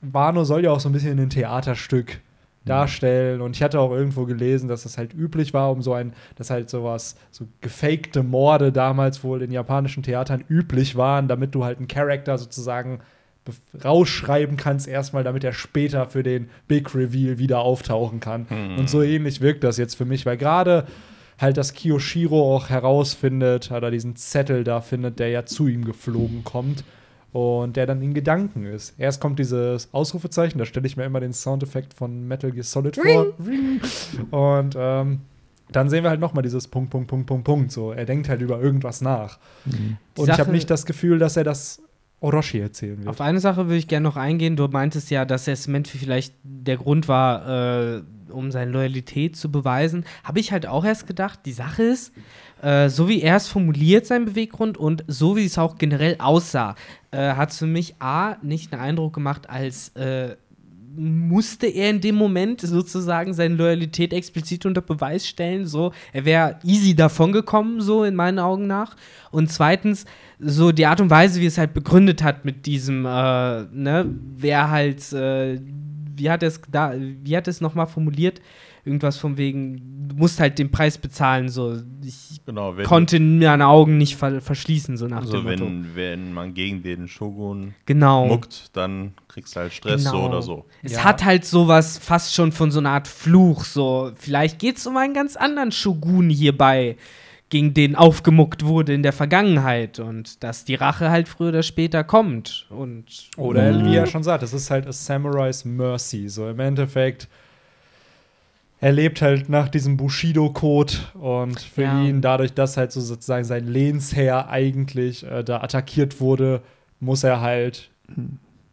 Wano soll ja auch so ein bisschen ein Theaterstück darstellen. Und ich hatte auch irgendwo gelesen, dass das halt üblich war, um so ein, dass halt sowas, so gefakte Morde damals wohl in japanischen Theatern üblich waren, damit du halt einen Charakter sozusagen rausschreiben kannst erstmal, damit er später für den Big Reveal wieder auftauchen kann. Mhm. Und so ähnlich wirkt das jetzt für mich, weil gerade halt das Kyoshiro auch herausfindet, oder diesen Zettel da findet, der ja zu ihm geflogen kommt und der dann in Gedanken ist. Erst kommt dieses Ausrufezeichen, da stelle ich mir immer den Soundeffekt von Metal Gear Solid vor. Ring. Und dann sehen wir halt nochmal dieses Punkt, Punkt, Punkt, Punkt, Punkt. So, er denkt halt über irgendwas nach. Mhm. Und ich habe nicht das Gefühl, dass er das Orochi erzählen wird. Auf eine Sache würde ich gerne noch eingehen. Du meintest ja, dass das Menti vielleicht der Grund war, um seine Loyalität zu beweisen. Habe ich halt auch erst gedacht, die Sache ist, so wie er es formuliert, sein Beweggrund, und so wie es auch generell aussah, hat es für mich A, nicht einen Eindruck gemacht, als musste er in dem Moment sozusagen seine Loyalität explizit unter Beweis stellen. So, er wäre easy davongekommen, so in meinen Augen nach. Und zweitens, so die Art und Weise, wie es halt begründet hat mit diesem, wer halt, wie hat er es nochmal formuliert? Irgendwas von wegen, du musst halt den Preis bezahlen, so. Ich konnte meine Augen nicht verschließen, so nach dem Motto. Wenn man gegen den Shogun muckt, dann kriegst du halt Stress, so oder so. Es hat halt sowas fast schon von so einer Art Fluch, so. Vielleicht geht's um einen ganz anderen Shogun hierbei, gegen den aufgemuckt wurde in der Vergangenheit, und dass die Rache halt früher oder später kommt. Und oder wie er schon sagt, es ist halt a Samurai's Mercy, so im Endeffekt. Er lebt halt nach diesem Bushido-Code, und für ihn, dadurch, dass halt so sozusagen sein Lehnsherr eigentlich da attackiert wurde, muss er halt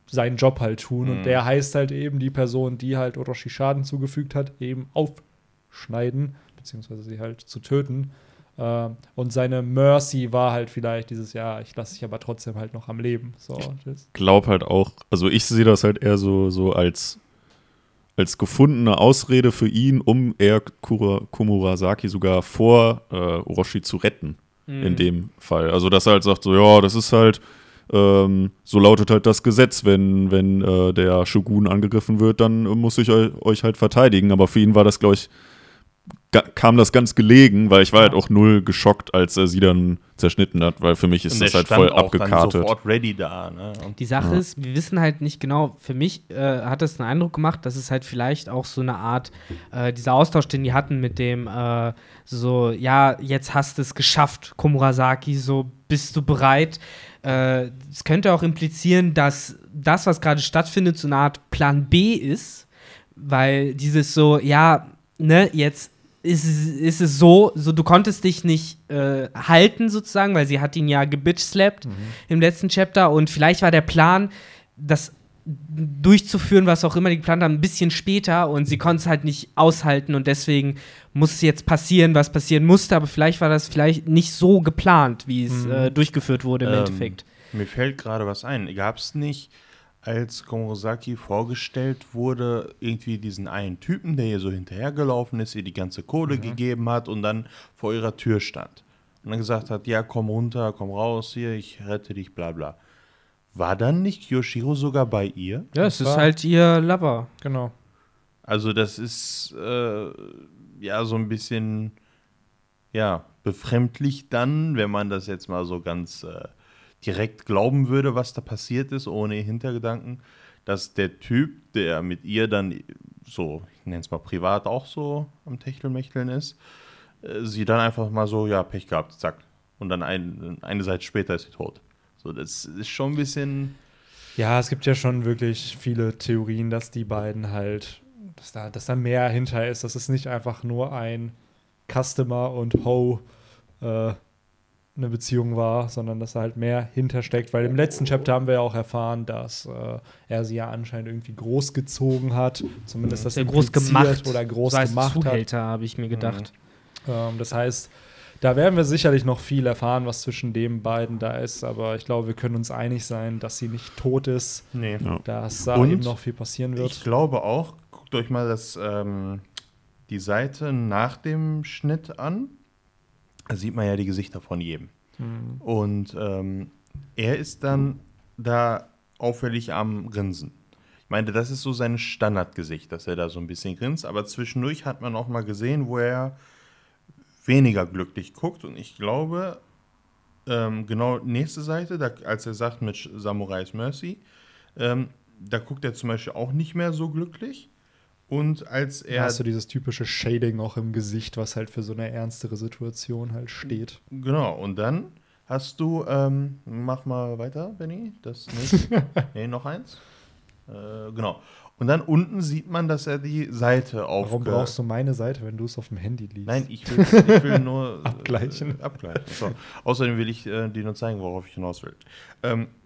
seinen Job halt tun. Und der heißt halt eben, die Person, die halt Orochi Schaden zugefügt hat, eben aufschneiden, beziehungsweise sie halt zu töten. Und seine Mercy war halt vielleicht dieses Jahr, ich lasse dich aber trotzdem halt noch am Leben. So, ich glaube halt auch, also ich sehe das halt eher so als gefundene Ausrede für ihn, um eher Komurasaki sogar vor Orochi zu retten, in dem Fall. Also dass er halt sagt, so ja, das ist halt, so lautet halt das Gesetz, wenn der Shogun angegriffen wird, dann muss ich euch halt verteidigen. Aber für ihn war das, glaube ich, kam das ganz gelegen, weil ich war halt auch null geschockt, als er sie dann zerschnitten hat, weil für mich ist das halt voll abgekartet. Dann sofort ready da, ne? Und die Sache ist, wir wissen halt nicht genau, für mich hat das einen Eindruck gemacht, dass es halt vielleicht auch so eine Art, dieser Austausch, den die hatten mit dem jetzt hast du es geschafft, Komurasaki, so, bist du bereit? Es könnte auch implizieren, dass das, was gerade stattfindet, so eine Art Plan B ist, weil dieses so, ja, ne, jetzt ist es so, du konntest dich nicht halten sozusagen, weil sie hat ihn ja gebitchslappt im letzten Chapter, und vielleicht war der Plan, das durchzuführen, was auch immer die geplant haben, ein bisschen später, und sie konnte es halt nicht aushalten, und deswegen muss jetzt passieren, was passieren musste, aber vielleicht war das nicht so geplant, wie es durchgeführt wurde im Endeffekt. Mir fällt gerade was ein. Gab es nicht, als Komurasaki vorgestellt wurde, irgendwie diesen einen Typen, der ihr so hinterhergelaufen ist, ihr die ganze Kohle gegeben hat und dann vor ihrer Tür stand. Und dann gesagt hat, ja, komm runter, komm raus hier, ich rette dich, bla bla. War dann nicht Kyoshiro sogar bei ihr? Ja, es ist halt ihr Lover, genau. Also das ist so ein bisschen befremdlich dann, wenn man das jetzt mal so ganz direkt glauben würde, was da passiert ist, ohne Hintergedanken, dass der Typ, der mit ihr dann so, ich nenne es mal privat, auch so am Techtelmechteln ist, sie dann einfach mal so, ja, Pech gehabt, zack. Und dann eine Seite später ist sie tot. So, das ist schon ein bisschen. Ja, es gibt ja schon wirklich viele Theorien, dass die beiden halt, dass da mehr hinter ist, dass es nicht einfach nur ein Customer und Ho eine Beziehung war, sondern dass da halt mehr hintersteckt, weil im letzten Chapter haben wir ja auch erfahren, dass er sie ja anscheinend irgendwie großgezogen hat, zumindest das groß gemacht oder groß gemacht hat. Zuhälter, habe ich mir gedacht. Das heißt, da werden wir sicherlich noch viel erfahren, was zwischen den beiden da ist, aber ich glaube, wir können uns einig sein, dass sie nicht tot ist, dass da eben noch viel passieren wird. Ich glaube auch, guckt euch mal die Seite nach dem Schnitt an. Da sieht man ja die Gesichter von jedem. Und er ist dann da auffällig am Grinsen. meinte, das ist so sein Standardgesicht, dass er da so ein bisschen grinst. Aber zwischendurch hat man auch mal gesehen, wo er weniger glücklich guckt. Und ich glaube, genau nächste Seite, da, als er sagt mit Samurai's Mercy, da guckt er zum Beispiel auch nicht mehr so glücklich. Und als er... Da hast du dieses typische Shading auch im Gesicht, was halt für so eine ernstere Situation halt steht. Genau, und dann hast du... mach mal weiter, Benny. Das nächste. Nee, noch eins. Genau. Und dann unten sieht man, dass er die Seite auf. Warum brauchst du meine Seite, wenn du es auf dem Handy liest? Nein, ich will nur abgleichen. So. Außerdem will ich dir nur zeigen, worauf ich hinaus will.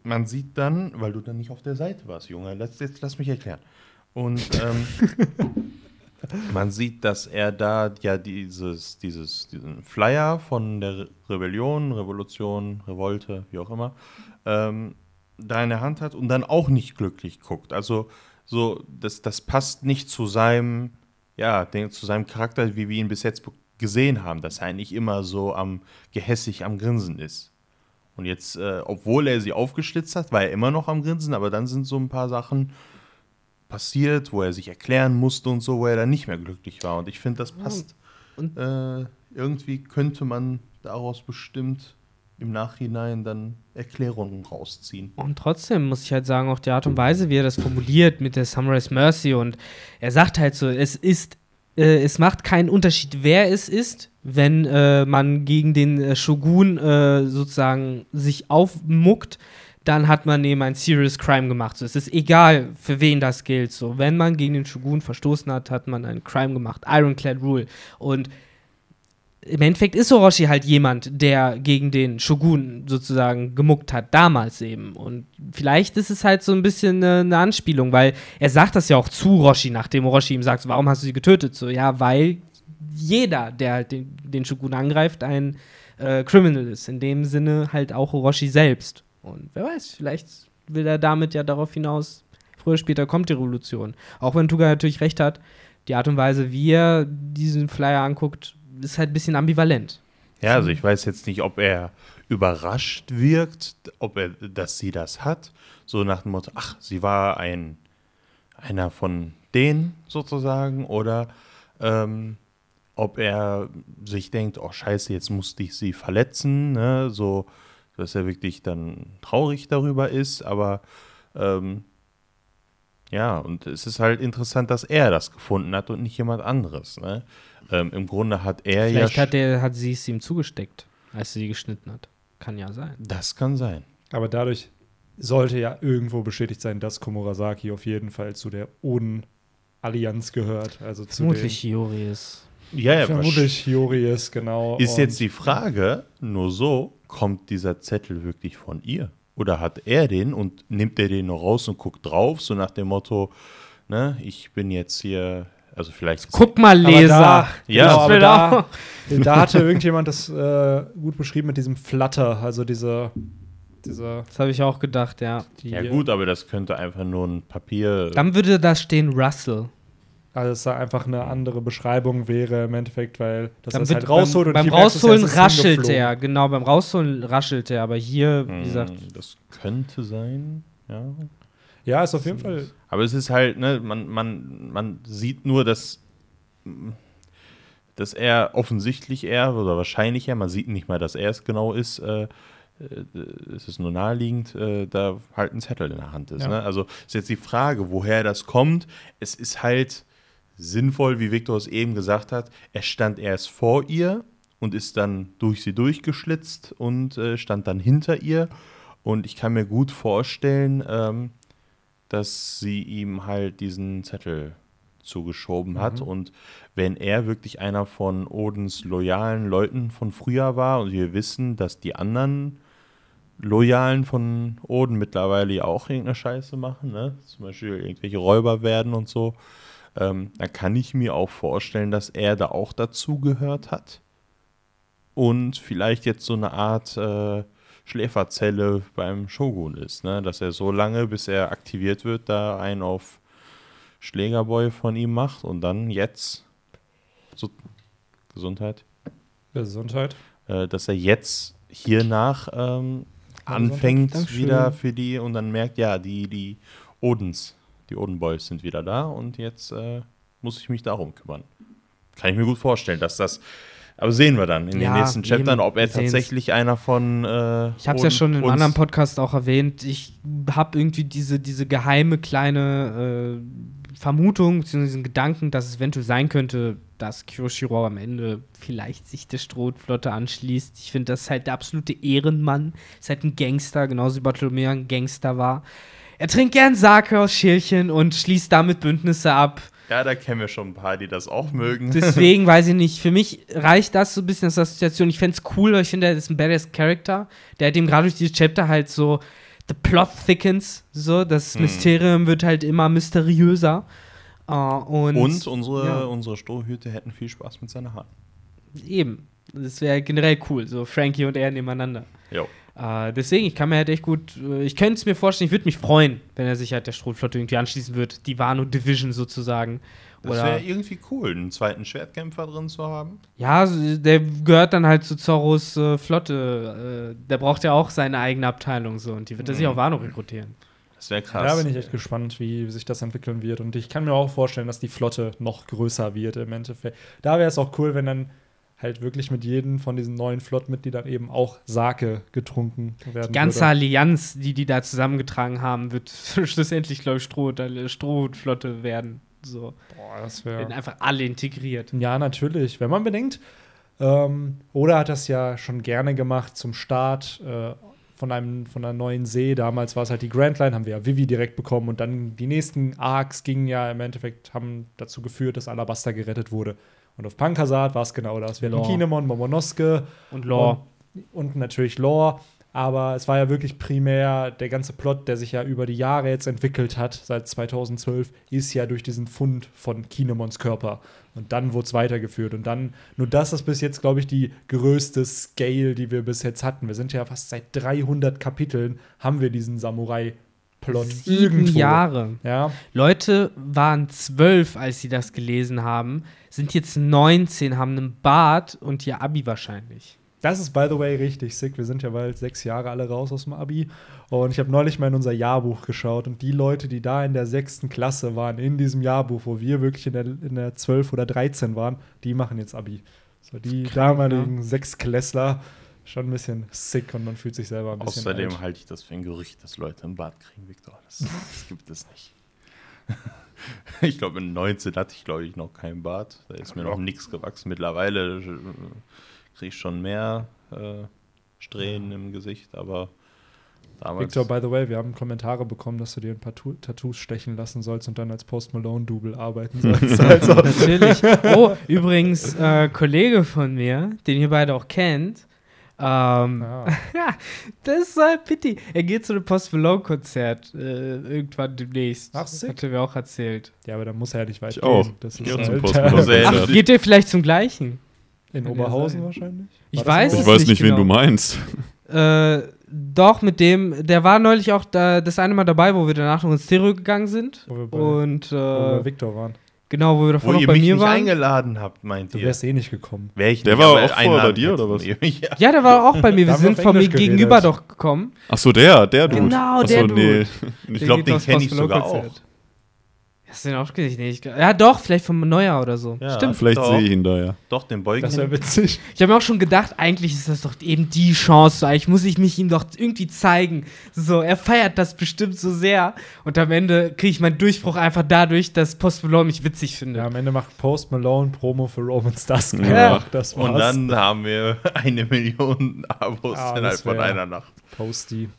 Man sieht dann, weil du dann nicht auf der Seite warst, Junge. Jetzt lass mich erklären. Und man sieht, dass er da ja diesen Flyer von der Revolte, wie auch immer, da in der Hand hat und dann auch nicht glücklich guckt. Also so, das passt nicht zu seinem, ja, zu seinem Charakter, wie wir ihn bis jetzt gesehen haben, dass er eigentlich immer so gehässig am Grinsen ist. Und jetzt, obwohl er sie aufgeschlitzt hat, war er immer noch am Grinsen, aber dann sind so ein paar Sachen passiert, wo er sich erklären musste und so, wo er dann nicht mehr glücklich war. Und ich finde, das passt. Und irgendwie könnte man daraus bestimmt im Nachhinein dann Erklärungen rausziehen. Und trotzdem muss ich halt sagen, auch die Art und Weise, wie er das formuliert mit der Samurai's Mercy, und er sagt halt so, es macht keinen Unterschied, wer es ist, wenn man gegen den Shogun sozusagen sich aufmuckt, dann hat man eben ein Serious Crime gemacht. So, es ist egal, für wen das gilt. So, wenn man gegen den Shogun verstoßen hat, hat man einen Crime gemacht. Ironclad Rule. Und im Endeffekt ist Orochi halt jemand, der gegen den Shogun sozusagen gemuckt hat, damals eben. Und vielleicht ist es halt so ein bisschen eine Anspielung, weil er sagt das ja auch zu Roshi, nachdem Orochi ihm sagt, so, warum hast du sie getötet? So, ja, weil jeder, der halt den Shogun angreift, ein Criminal ist. In dem Sinne halt auch Orochi selbst. Und wer weiß, vielleicht will er damit ja darauf hinaus, früher oder später kommt die Revolution. Auch wenn Tugay natürlich recht hat, die Art und Weise, wie er diesen Flyer anguckt, ist halt ein bisschen ambivalent. Ja, also ich weiß jetzt nicht, ob er überrascht wirkt, dass sie das hat. So nach dem Motto, ach, sie war einer von denen sozusagen. Oder ob er sich denkt, oh scheiße, jetzt musste ich sie verletzen. Ne? So, dass er wirklich dann traurig darüber ist. Aber ja, und es ist halt interessant, dass er das gefunden hat und nicht jemand anderes, ne? Im Grunde hat er vielleicht ja... Vielleicht hat sie es ihm zugesteckt, als sie geschnitten hat. Kann ja sein. Das kann sein. Aber dadurch sollte ja irgendwo bestätigt sein, dass Komurasaki auf jeden Fall zu der Oden-Allianz gehört. Also vermutlich Hiories. Ja, vermutlich Hiories, genau. Ist jetzt die Frage, nur so, kommt dieser Zettel wirklich von ihr? Oder hat er den und nimmt er den noch raus und guckt drauf, so nach dem Motto, ne, ich bin jetzt hier... Also vielleicht. Guck mal, Leser. Aber da, ja, genau, aber da hatte irgendjemand das gut beschrieben mit diesem Flutter, also diese. Das habe ich auch gedacht, ja. Ja gut, aber das könnte einfach nur ein Papier. Dann würde da stehen Russell. Also es da einfach eine andere Beschreibung wäre im Endeffekt, weil das dann ist halt rausholt und beim Rausholen raschelt er, genau, beim Rausholen raschelt er, aber hier, wie gesagt, das könnte sein, ja. Ja, ist auf jeden Fall. Aber es ist halt, ne, man sieht nur, dass er offensichtlich oder wahrscheinlich man sieht nicht mal, dass er es genau ist, es ist nur naheliegend, da halt ein Zettel in der Hand ist. Ja. Ne? Also ist jetzt die Frage, woher das kommt. Es ist halt sinnvoll, wie Victor es eben gesagt hat, er stand erst vor ihr und ist dann durch sie durchgeschlitzt und stand dann hinter ihr. Und ich kann mir gut vorstellen, dass sie ihm halt diesen Zettel zugeschoben hat. Und wenn er wirklich einer von Odens loyalen Leuten von früher war, und wir wissen, dass die anderen Loyalen von Oden mittlerweile ja auch irgendeine Scheiße machen, ne? Zum Beispiel irgendwelche Räuber werden und so, dann kann ich mir auch vorstellen, dass er da auch dazugehört hat. Und vielleicht jetzt so eine Art... Schläferzelle beim Shogun ist, ne? Dass er so lange, bis er aktiviert wird, da einen auf Schlägerboy von ihm macht und dann jetzt so, Gesundheit. Dass er jetzt hiernach anfängt wieder für die und dann merkt, ja, die Odens Die Oden Boys sind wieder da und jetzt muss ich mich darum kümmern. Kann ich mir gut vorstellen, dass das. Aber sehen wir dann in den nächsten Chaptern, ob er tatsächlich einer von ich habe es ja schon in einem anderen Podcast auch erwähnt. Ich habe irgendwie diese geheime kleine Vermutung bzw. diesen Gedanken, dass es eventuell sein könnte, dass Kyoshiro am Ende vielleicht sich der Strohflotte anschließt. Ich finde, das ist halt der absolute Ehrenmann. Ist halt ein Gangster, genauso wie Bartholomew ein Gangster war. Er trinkt gern Sake aus Schälchen und schließt damit Bündnisse ab. Ja, da kennen wir schon ein paar, die das auch mögen. Deswegen, weiß ich nicht, für mich reicht das so ein bisschen als Assoziation. Ich fände es cool, weil ich finde, er ist ein badass Charakter. Der hat eben gerade durch dieses Chapter halt so, the plot thickens, so, das Mysterium wird halt immer mysteriöser. Und unsere Strohhüte hätten viel Spaß mit seiner Haaren. Eben, das wäre generell cool, so Frankie und er nebeneinander. Jo. Deswegen, ich kann mir halt echt gut, ich könnte es mir vorstellen, ich würde mich freuen, wenn er sich halt der Strohflotte irgendwie anschließen wird, die Wano Division sozusagen. Das wäre irgendwie cool, einen zweiten Schwertkämpfer drin zu haben. Ja, der gehört dann halt zu Zorros Flotte, der braucht ja auch seine eigene Abteilung so und die wird er sich auf Wano rekrutieren. Das wäre krass. Da bin ich echt gespannt, wie sich das entwickeln wird und ich kann mir auch vorstellen, dass die Flotte noch größer wird im Endeffekt. Da wäre es auch cool, wenn dann halt wirklich mit jedem von diesen neuen Flottmitgliedern eben auch Sake getrunken werden. Die ganze Allianz, die da zusammengetragen haben, wird schlussendlich, glaube ich, Strohflotte werden. So. Boah, das wäre einfach alle integriert. Ja, natürlich. Wenn man bedenkt, Oda hat das ja schon gerne gemacht zum Start von einer neuen See. Damals war es halt die Grand Line, haben wir ja Vivi direkt bekommen und dann die nächsten Arcs gingen ja im Endeffekt, haben dazu geführt, dass Alabasta gerettet wurde. Und auf Pankasat war es genau das. Wir hatten Kinemon, Momonosuke und Law. Und natürlich Law. Aber es war ja wirklich primär der ganze Plot, der sich ja über die Jahre jetzt entwickelt hat, seit 2012, ist ja durch diesen Fund von Kinemons Körper. Und dann wurde es weitergeführt. Und dann, nur das ist bis jetzt, glaube ich, die größte Scale, die wir bis jetzt hatten. Wir sind ja fast seit 300 Kapiteln, haben wir diesen Samurai-Plot 7 Jahre. Ja? Leute waren 12, als sie das gelesen haben. Sind jetzt 19, haben einen Bart und ihr Abi wahrscheinlich. Das ist, by the way, richtig sick. Wir sind ja bald 6 Jahre alle raus aus dem Abi. Und ich habe neulich mal in unser Jahrbuch geschaut. Und die Leute, die da in der 6. Klasse waren, in diesem Jahrbuch, wo wir wirklich in der 12 oder 13 waren, die machen jetzt Abi. So die damaligen 6-Klässler, schon ein bisschen sick und man fühlt sich selber ein bisschen Außerdem halte ich das für ein Gerücht, dass Leute einen Bart kriegen, Victor. Das gibt es nicht. Ich glaube, mit 19 hatte ich, noch keinen Bart. Da ist mir noch nichts gewachsen. Mittlerweile kriege ich schon mehr Strähnen im Gesicht, aber damals... Victor, by the way, wir haben Kommentare bekommen, dass du dir ein paar Tattoos stechen lassen sollst und dann als Post Malone-Double arbeiten sollst. Also. Natürlich. Oh, übrigens, Kollege von mir, den ihr beide auch kennt, das ist halt pity. Er geht zu einem Post Malone-Konzert irgendwann demnächst. Ach, sick. Hatte mir auch erzählt. Ja, aber dann muss er ja nicht weit gehen. Das ist halt zum Post Malone. Ach, geht ihr vielleicht zum gleichen? In Oberhausen wahrscheinlich? Ich weiß nicht, wen du meinst. Doch, mit dem, der war neulich auch da, das eine Mal dabei, wo wir danach noch ins Stereo gegangen sind. Wo wir bei Victor waren. Genau, wo wir davor noch bei mir waren. Wo ihr mich nicht eingeladen habt, meint ihr? Du wärst eh nicht gekommen. Der war auch vorher bei dir, oder was? Ja, der war auch bei mir. Wir sind von mir gegenüber doch gekommen. Achso, der Dude. Genau, der Dude. Ich glaube, den kenne ich sogar auch. Hast du den auch gesehen? Nee, ja, doch, vielleicht vom Neujahr oder so. Ja, stimmt. Vielleicht sehe ich ihn da, ja. Doch, den Beugen. Das wäre witzig. Ich habe mir auch schon gedacht, eigentlich ist das doch eben die Chance. Eigentlich muss ich mich ihm doch irgendwie zeigen. So, er feiert das bestimmt so sehr. Und am Ende kriege ich meinen Durchbruch einfach dadurch, dass Post Malone mich witzig findet. Ja, am Ende macht Post Malone Promo für Romans Dusk. Ja. Das war's. Und dann haben wir 1 Million Abos innerhalb von einer Nacht. Posty.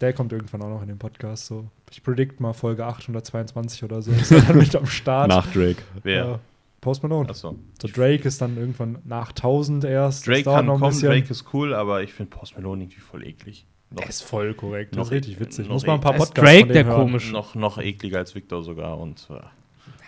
Der kommt irgendwann auch noch in den Podcast, so. Ich predict mal Folge 822 oder so. Ist er dann mit am Start. Nach Drake. Wer? Post Malone. Achso. So Drake ist dann irgendwann nach 1000 erst. Drake kann noch kommen, Drake ist cool, aber ich finde Post Malone irgendwie voll eklig. Der ist voll korrekt. Das ist richtig witzig. Muss man ein paar Podcasts Drake, von dem der komisch. Noch ekliger als Victor sogar. Und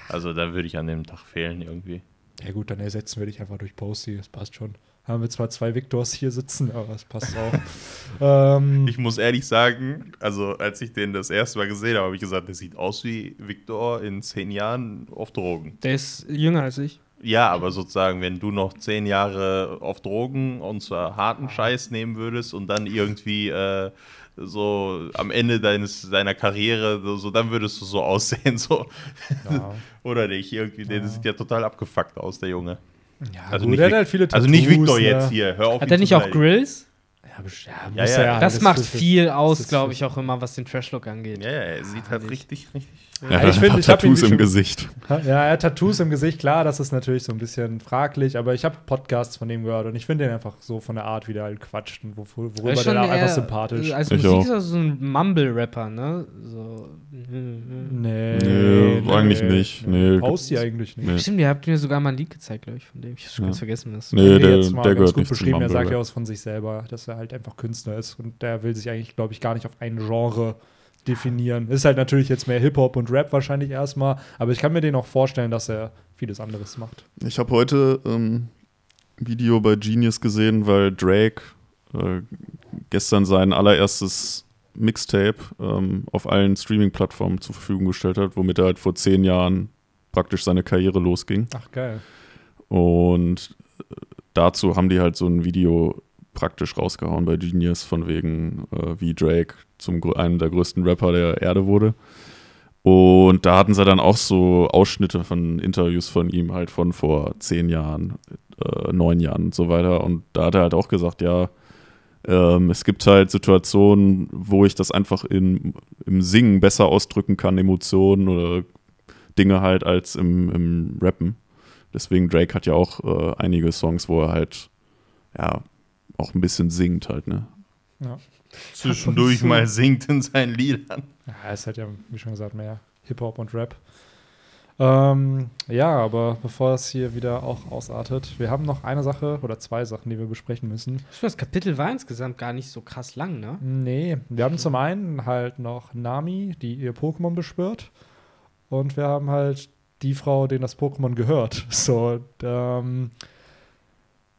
also da würde ich an dem Tag fehlen irgendwie. Ja gut, dann ersetzen wir dich einfach durch Posty. Das passt schon. Haben wir zwar 2 Victors hier sitzen, aber es passt auch. Ich muss ehrlich sagen, also als ich den das erste Mal gesehen habe, habe ich gesagt, der sieht aus wie Victor in 10 Jahren auf Drogen. Der ist jünger als ich. Ja, aber sozusagen, wenn du noch 10 Jahre auf Drogen und zwar harten Scheiß nehmen würdest und dann irgendwie so am Ende deiner Karriere, so, dann würdest du so aussehen, so. Ja. Oder nicht? Irgendwie, der sieht ja total abgefuckt aus, der Junge. Ja, also gut, nicht, der hat halt viele Tattoos, also nicht Victor jetzt hier, hör auf. Hat er nicht auch Grills? Ja, ja, das macht viel aus, glaube ich, auch immer, was den Trash-Look angeht. Ja, er sieht halt richtig. Ja, ich finde, Tattoos im Gesicht. Ja, er hat Tattoos im Gesicht, klar, das ist natürlich so ein bisschen fraglich, aber ich habe Podcasts von dem gehört und ich finde den einfach so von der Art, wie der halt quatscht und worüber der da einfach sympathisch. Als Musik ist er so ein Mumble-Rapper, ne? So. Nee, eigentlich nicht. Nee, brauchst du eigentlich nicht. Stimmt, ihr habt mir sogar mal ein Lied gezeigt, glaube ich, von dem. Ich habe schon ganz vergessen, was. Nee, der gehört nicht zum Mumble-Rap. Er sagt ja aus von sich selber, dass er halt einfach Künstler ist und der will sich eigentlich, glaube ich, gar nicht auf ein Genre definieren. Ist halt natürlich jetzt mehr Hip-Hop und Rap wahrscheinlich erstmal, aber ich kann mir den auch vorstellen, dass er vieles anderes macht. Ich habe heute ein Video bei Genius gesehen, weil Drake gestern sein allererstes Mixtape auf allen Streaming-Plattformen zur Verfügung gestellt hat, womit er halt vor 10 Jahren praktisch seine Karriere losging. Ach, geil. Und dazu haben die halt so ein Video praktisch rausgehauen bei Genius, von wegen, wie Drake zum einem der größten Rapper der Erde wurde. Und da hatten sie dann auch so Ausschnitte von Interviews von ihm halt von vor 10 Jahren, 9 Jahren und so weiter. Und da hat er halt auch gesagt, ja, es gibt halt Situationen, wo ich das einfach im Singen besser ausdrücken kann, Emotionen oder Dinge halt, als im Rappen. Deswegen Drake hat ja auch einige Songs, wo er halt, ja, auch ein bisschen singt halt, ne? Ja. Zwischendurch mal singt in seinen Liedern. Ja, es hat ja, wie schon gesagt, mehr Hip-Hop und Rap. Ja, aber bevor es hier wieder auch ausartet, wir haben noch eine Sache oder 2 Sachen, die wir besprechen müssen. Das Kapitel war insgesamt gar nicht so krass lang, ne? Nee, wir haben zum einen halt noch Nami, die ihr Pokémon beschwört. Und wir haben halt die Frau, denen das Pokémon gehört. So,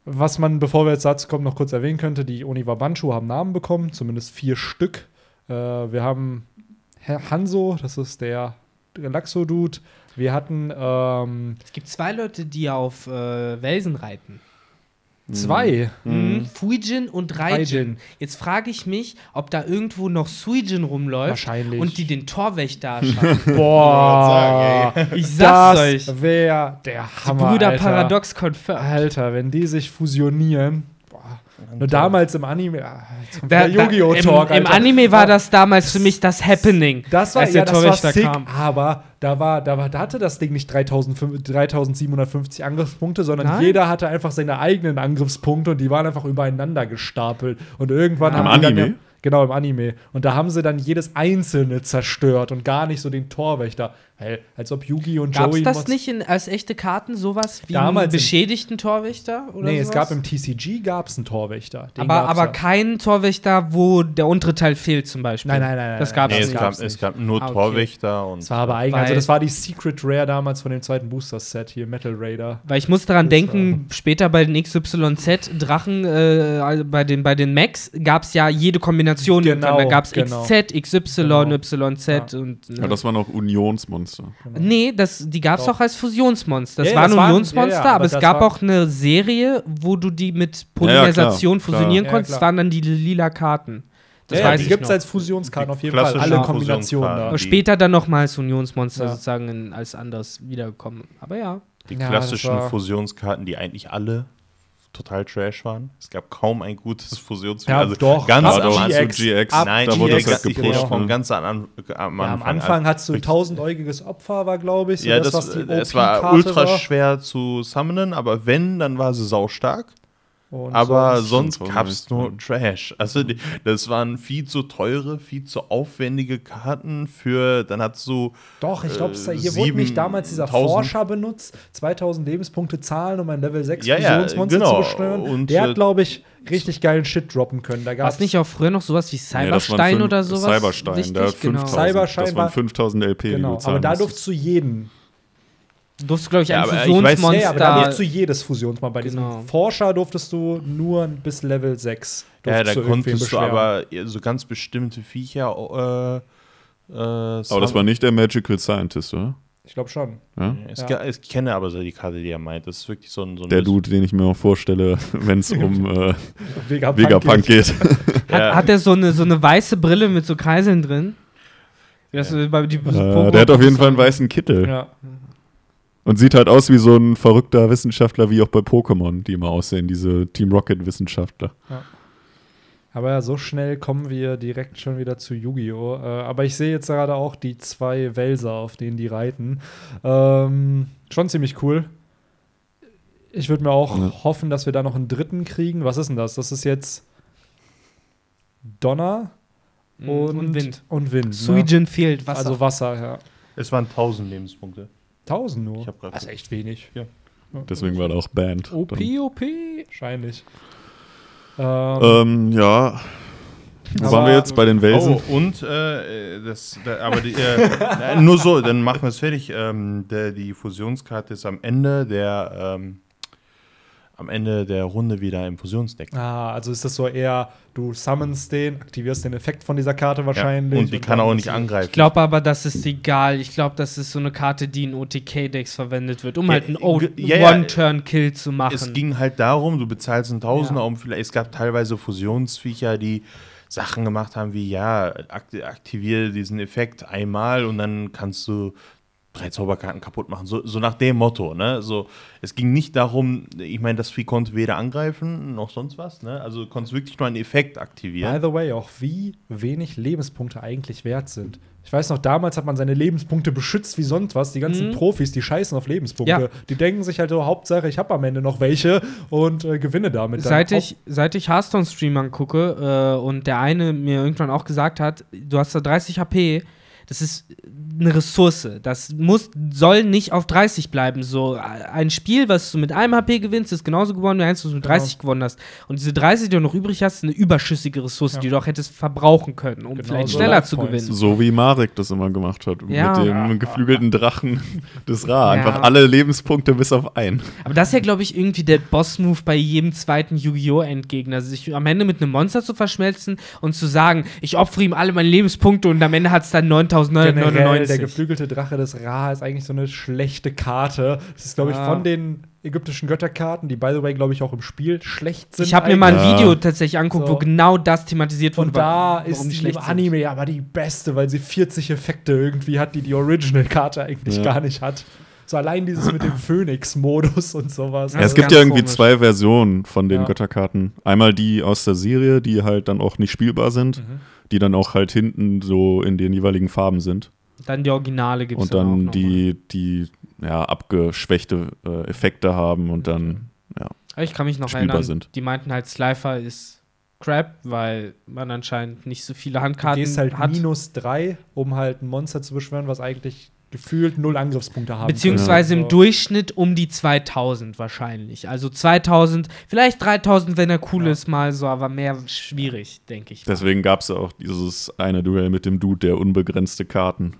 was man, bevor wir jetzt dazu kommen, noch kurz erwähnen könnte, die Oniwabanshu haben Namen bekommen, zumindest 4 Stück. Wir haben Hanzo, das ist der Relaxo-Dude. Wir hatten es gibt 2 Leute, die auf Welsen reiten. 2? Mhm. Fuijin und Raijin. Jetzt frage ich mich, ob da irgendwo noch Suijin rumläuft. Wahrscheinlich. Und die den Torwächter schaffen. Boah, ich sag's euch. Das wäre der Hammer, Bruder, Alter. Paradox confirmed. Alter, wenn die sich fusionieren. Boah. Nur damals im Anime. Der Yu-Gi-Oh-Talk, Alter. Im Anime war das damals für mich das Happening. Das war, als der Torwächter das war sick, kam. Aber da hatte das Ding nicht 3750 Angriffspunkte, sondern jeder hatte einfach seine eigenen Angriffspunkte und die waren einfach übereinander gestapelt. Und irgendwann haben die dann, genau, im Anime. Und da haben sie dann jedes Einzelne zerstört und gar nicht so den Torwächter. Hey, als ob Yugi und Joey. Gab's das nicht als echte Karten sowas wie damals einen beschädigten Torwächter? Oder nee, sowas? Es gab im TCG gab's einen Torwächter. Aber keinen Torwächter, wo der untere Teil fehlt zum Beispiel. Nein. Das gab's nicht. Es gab nur Torwächter. Und es war aber eigentlich, also das war die Secret Rare damals von dem 2. Booster-Set hier, Metal Raider. Weil ich muss daran denken, später bei den XYZ-Drachen, bei den Max, gab's ja jede Kombination. Genau, da gab's XZ, XY, YZ. Ja. Und, ja, das waren auch Unionsmonster. Genau. Nee, die gab's auch als Fusionsmonster. Das waren Unionsmonster, aber es gab auch eine Serie, wo du die mit Polymerisation fusionieren konntest. Das waren dann die lila Karten. Das weiß die gibt es als Fusionskarten auf jeden Fall, alle Kombinationen da. Später dann nochmal als Unionsmonster sozusagen als anderes wiedergekommen. Aber ja. Die klassischen Fusionskarten, die eigentlich alle total trash waren. Es gab kaum ein gutes Fusionsspiel. Ja, also doch. GX. Nein, da wurde das gepusht von ganz am Anfang. Ja, am Anfang hattest du 1000-äugiges Opfer, war, glaube ich. So ja, das was die es war ultra schwer zu summonen, aber wenn, dann war sie saustark. Und aber sonst gab es nur Trash. Also das waren viel zu teure, viel zu aufwendige Karten für, dann hat so doch, ich glaube, hier wurde nicht damals dieser Forscher benutzt, 2000 Lebenspunkte zahlen, um ein Level 6 Fusionsmonster zu beschwören. Und der hat, glaube ich, richtig geilen Shit droppen können. War es nicht auch früher noch sowas wie Cyberstein oder sowas? Cyberstein, richtig, der hat 5000. Das waren 5000 LP, die du zahlen. Aber da durfst du jeden. Durftest du, glaube ich, ein Fusionsmonster. Ja, aber da durftest du jedes Fusionsmonster. Bei diesem Forscher durftest du nur bis Level 6. Ja, da konntest du aber so ganz bestimmte Viecher. Aber das war nicht der Magical Scientist, oder? Ich glaube schon. Ja? Ich kenne aber so die Karte, die er meint. Das ist wirklich so ein der Dude, den ich mir auch vorstelle, wenn es um Vegapunk geht. Hat er so eine weiße Brille mit so Kreiseln drin? Der hat auf jeden Fall einen weißen Kittel. Ja. Und sieht halt aus wie so ein verrückter Wissenschaftler, wie auch bei Pokémon, die immer aussehen, diese Team Rocket-Wissenschaftler. Ja. Aber so schnell kommen wir direkt schon wieder zu Yu-Gi-Oh! Aber ich sehe jetzt gerade auch die zwei Welser, auf denen die reiten. Schon ziemlich cool. Ich würde mir auch hoffen, dass wir da noch einen dritten kriegen. Was ist denn das? Das ist jetzt Donner und Wind. Suijin fehlt Wasser. Also Wasser, ja. Es waren 1000 Lebenspunkte. 1000 nur? Das ist echt wenig. Ja. Deswegen war da auch Band. OP. Wahrscheinlich. Ja. Wo waren wir jetzt? Bei den Welsen? Oh, und nur so, dann machen wir es fertig. Die Fusionskarte ist am Ende der Runde wieder im Fusionsdeck. Also ist das so eher, du summonst den, aktivierst den Effekt von dieser Karte wahrscheinlich. Ja, und die kann auch nicht angreifen. Ich glaube aber, das ist egal. Ich glaube, das ist so eine Karte, die in OTK-Decks verwendet wird, um halt einen One-Turn-Kill zu machen. Es ging halt darum, du bezahlst einen Tausender, es gab teilweise Fusionsviecher, die Sachen gemacht haben wie, aktiviere diesen Effekt einmal und dann kannst du 3 Zauberkarten kaputt machen, so nach dem Motto, ne? So, es ging nicht darum, ich meine, das Vieh konnte weder angreifen noch sonst was, ne? Also konnte es wirklich nur einen Effekt aktivieren. By the way, auch wie wenig Lebenspunkte eigentlich wert sind. Ich weiß noch, damals hat man seine Lebenspunkte beschützt wie sonst was. Die ganzen Profis, die scheißen auf Lebenspunkte. Ja. Die denken sich halt so, Hauptsache, ich habe am Ende noch welche und gewinne damit. Seit ich Hearthstone-Stream angucke und der eine mir irgendwann auch gesagt hat, du hast da 30 HP, das ist eine Ressource. Das soll nicht auf 30 bleiben. So ein Spiel, was du mit einem HP gewinnst, ist genauso gewonnen wie eins, was du mit 30 gewonnen hast. Und diese 30, die du noch übrig hast, ist eine überschüssige Ressource, die du auch hättest verbrauchen können, um vielleicht schneller zu gewinnen. So wie Marek das immer gemacht hat. Ja. Mit dem geflügelten Drachen des Ra. Ja. Einfach alle Lebenspunkte bis auf einen. Aber das ist ja, glaube ich, irgendwie der Boss-Move bei jedem zweiten Yu-Gi-Oh!-Endgegner. Sich am Ende mit einem Monster zu verschmelzen und zu sagen, ich opfere ihm alle meine Lebenspunkte und am Ende hat es dann 9.999. Der geflügelte Drache des Ra ist eigentlich so eine schlechte Karte. Das ist, glaube ich, von den ägyptischen Götterkarten, die, by the way, glaube ich, auch im Spiel schlecht sind. Ich habe mir mal ein Video tatsächlich angeguckt, wo genau das thematisiert wurde. Und da ist die im Anime aber die beste, weil sie 40 Effekte irgendwie hat, die Original-Karte eigentlich gar nicht hat. So allein dieses mit dem Phönix-Modus und sowas. Ja, es gibt ja irgendwie zwei Versionen von den Götterkarten. Einmal die aus der Serie, die halt dann auch nicht spielbar sind, die dann auch halt hinten so in den jeweiligen Farben sind. Dann die Originale gibt es auch noch. Und dann die abgeschwächte Effekte haben und dann, ich kann mich noch erinnern, die meinten halt, Slifer ist crap, weil man anscheinend nicht so viele Handkarten hat. Du gehst halt -3, um halt ein Monster zu beschwören, was eigentlich gefühlt 0 Angriffspunkte haben. Beziehungsweise im Durchschnitt um die 2000 wahrscheinlich. Also 2000, vielleicht 3000, wenn er cool ist mal so, aber mehr schwierig, denke ich. Deswegen gab es auch dieses eine Duell mit dem Dude, der unbegrenzte Karten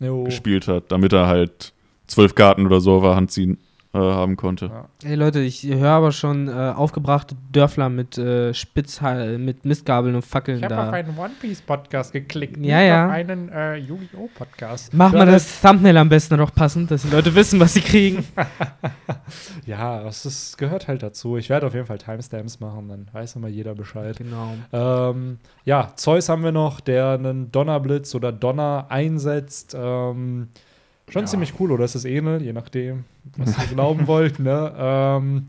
gespielt hat, damit er halt 12 Karten oder so auf der Hand ziehen haben konnte. Ja. Hey Leute, ich höre aber schon aufgebrachte Dörfler mit Mistgabeln und Fackeln da. Ich habe auf einen One-Piece-Podcast geklickt, nicht auf einen Yu-Gi-Oh!-Podcast. Mach mal das Thumbnail am besten noch passend, dass die Leute wissen, was sie kriegen. Das gehört halt dazu. Ich werde auf jeden Fall Timestamps machen, dann weiß immer jeder Bescheid. Genau. Zeus haben wir noch, der einen Donnerblitz oder Donner einsetzt. Schon ziemlich cool, oder? Das ist Enel, je nachdem, was ihr glauben wollt, ne?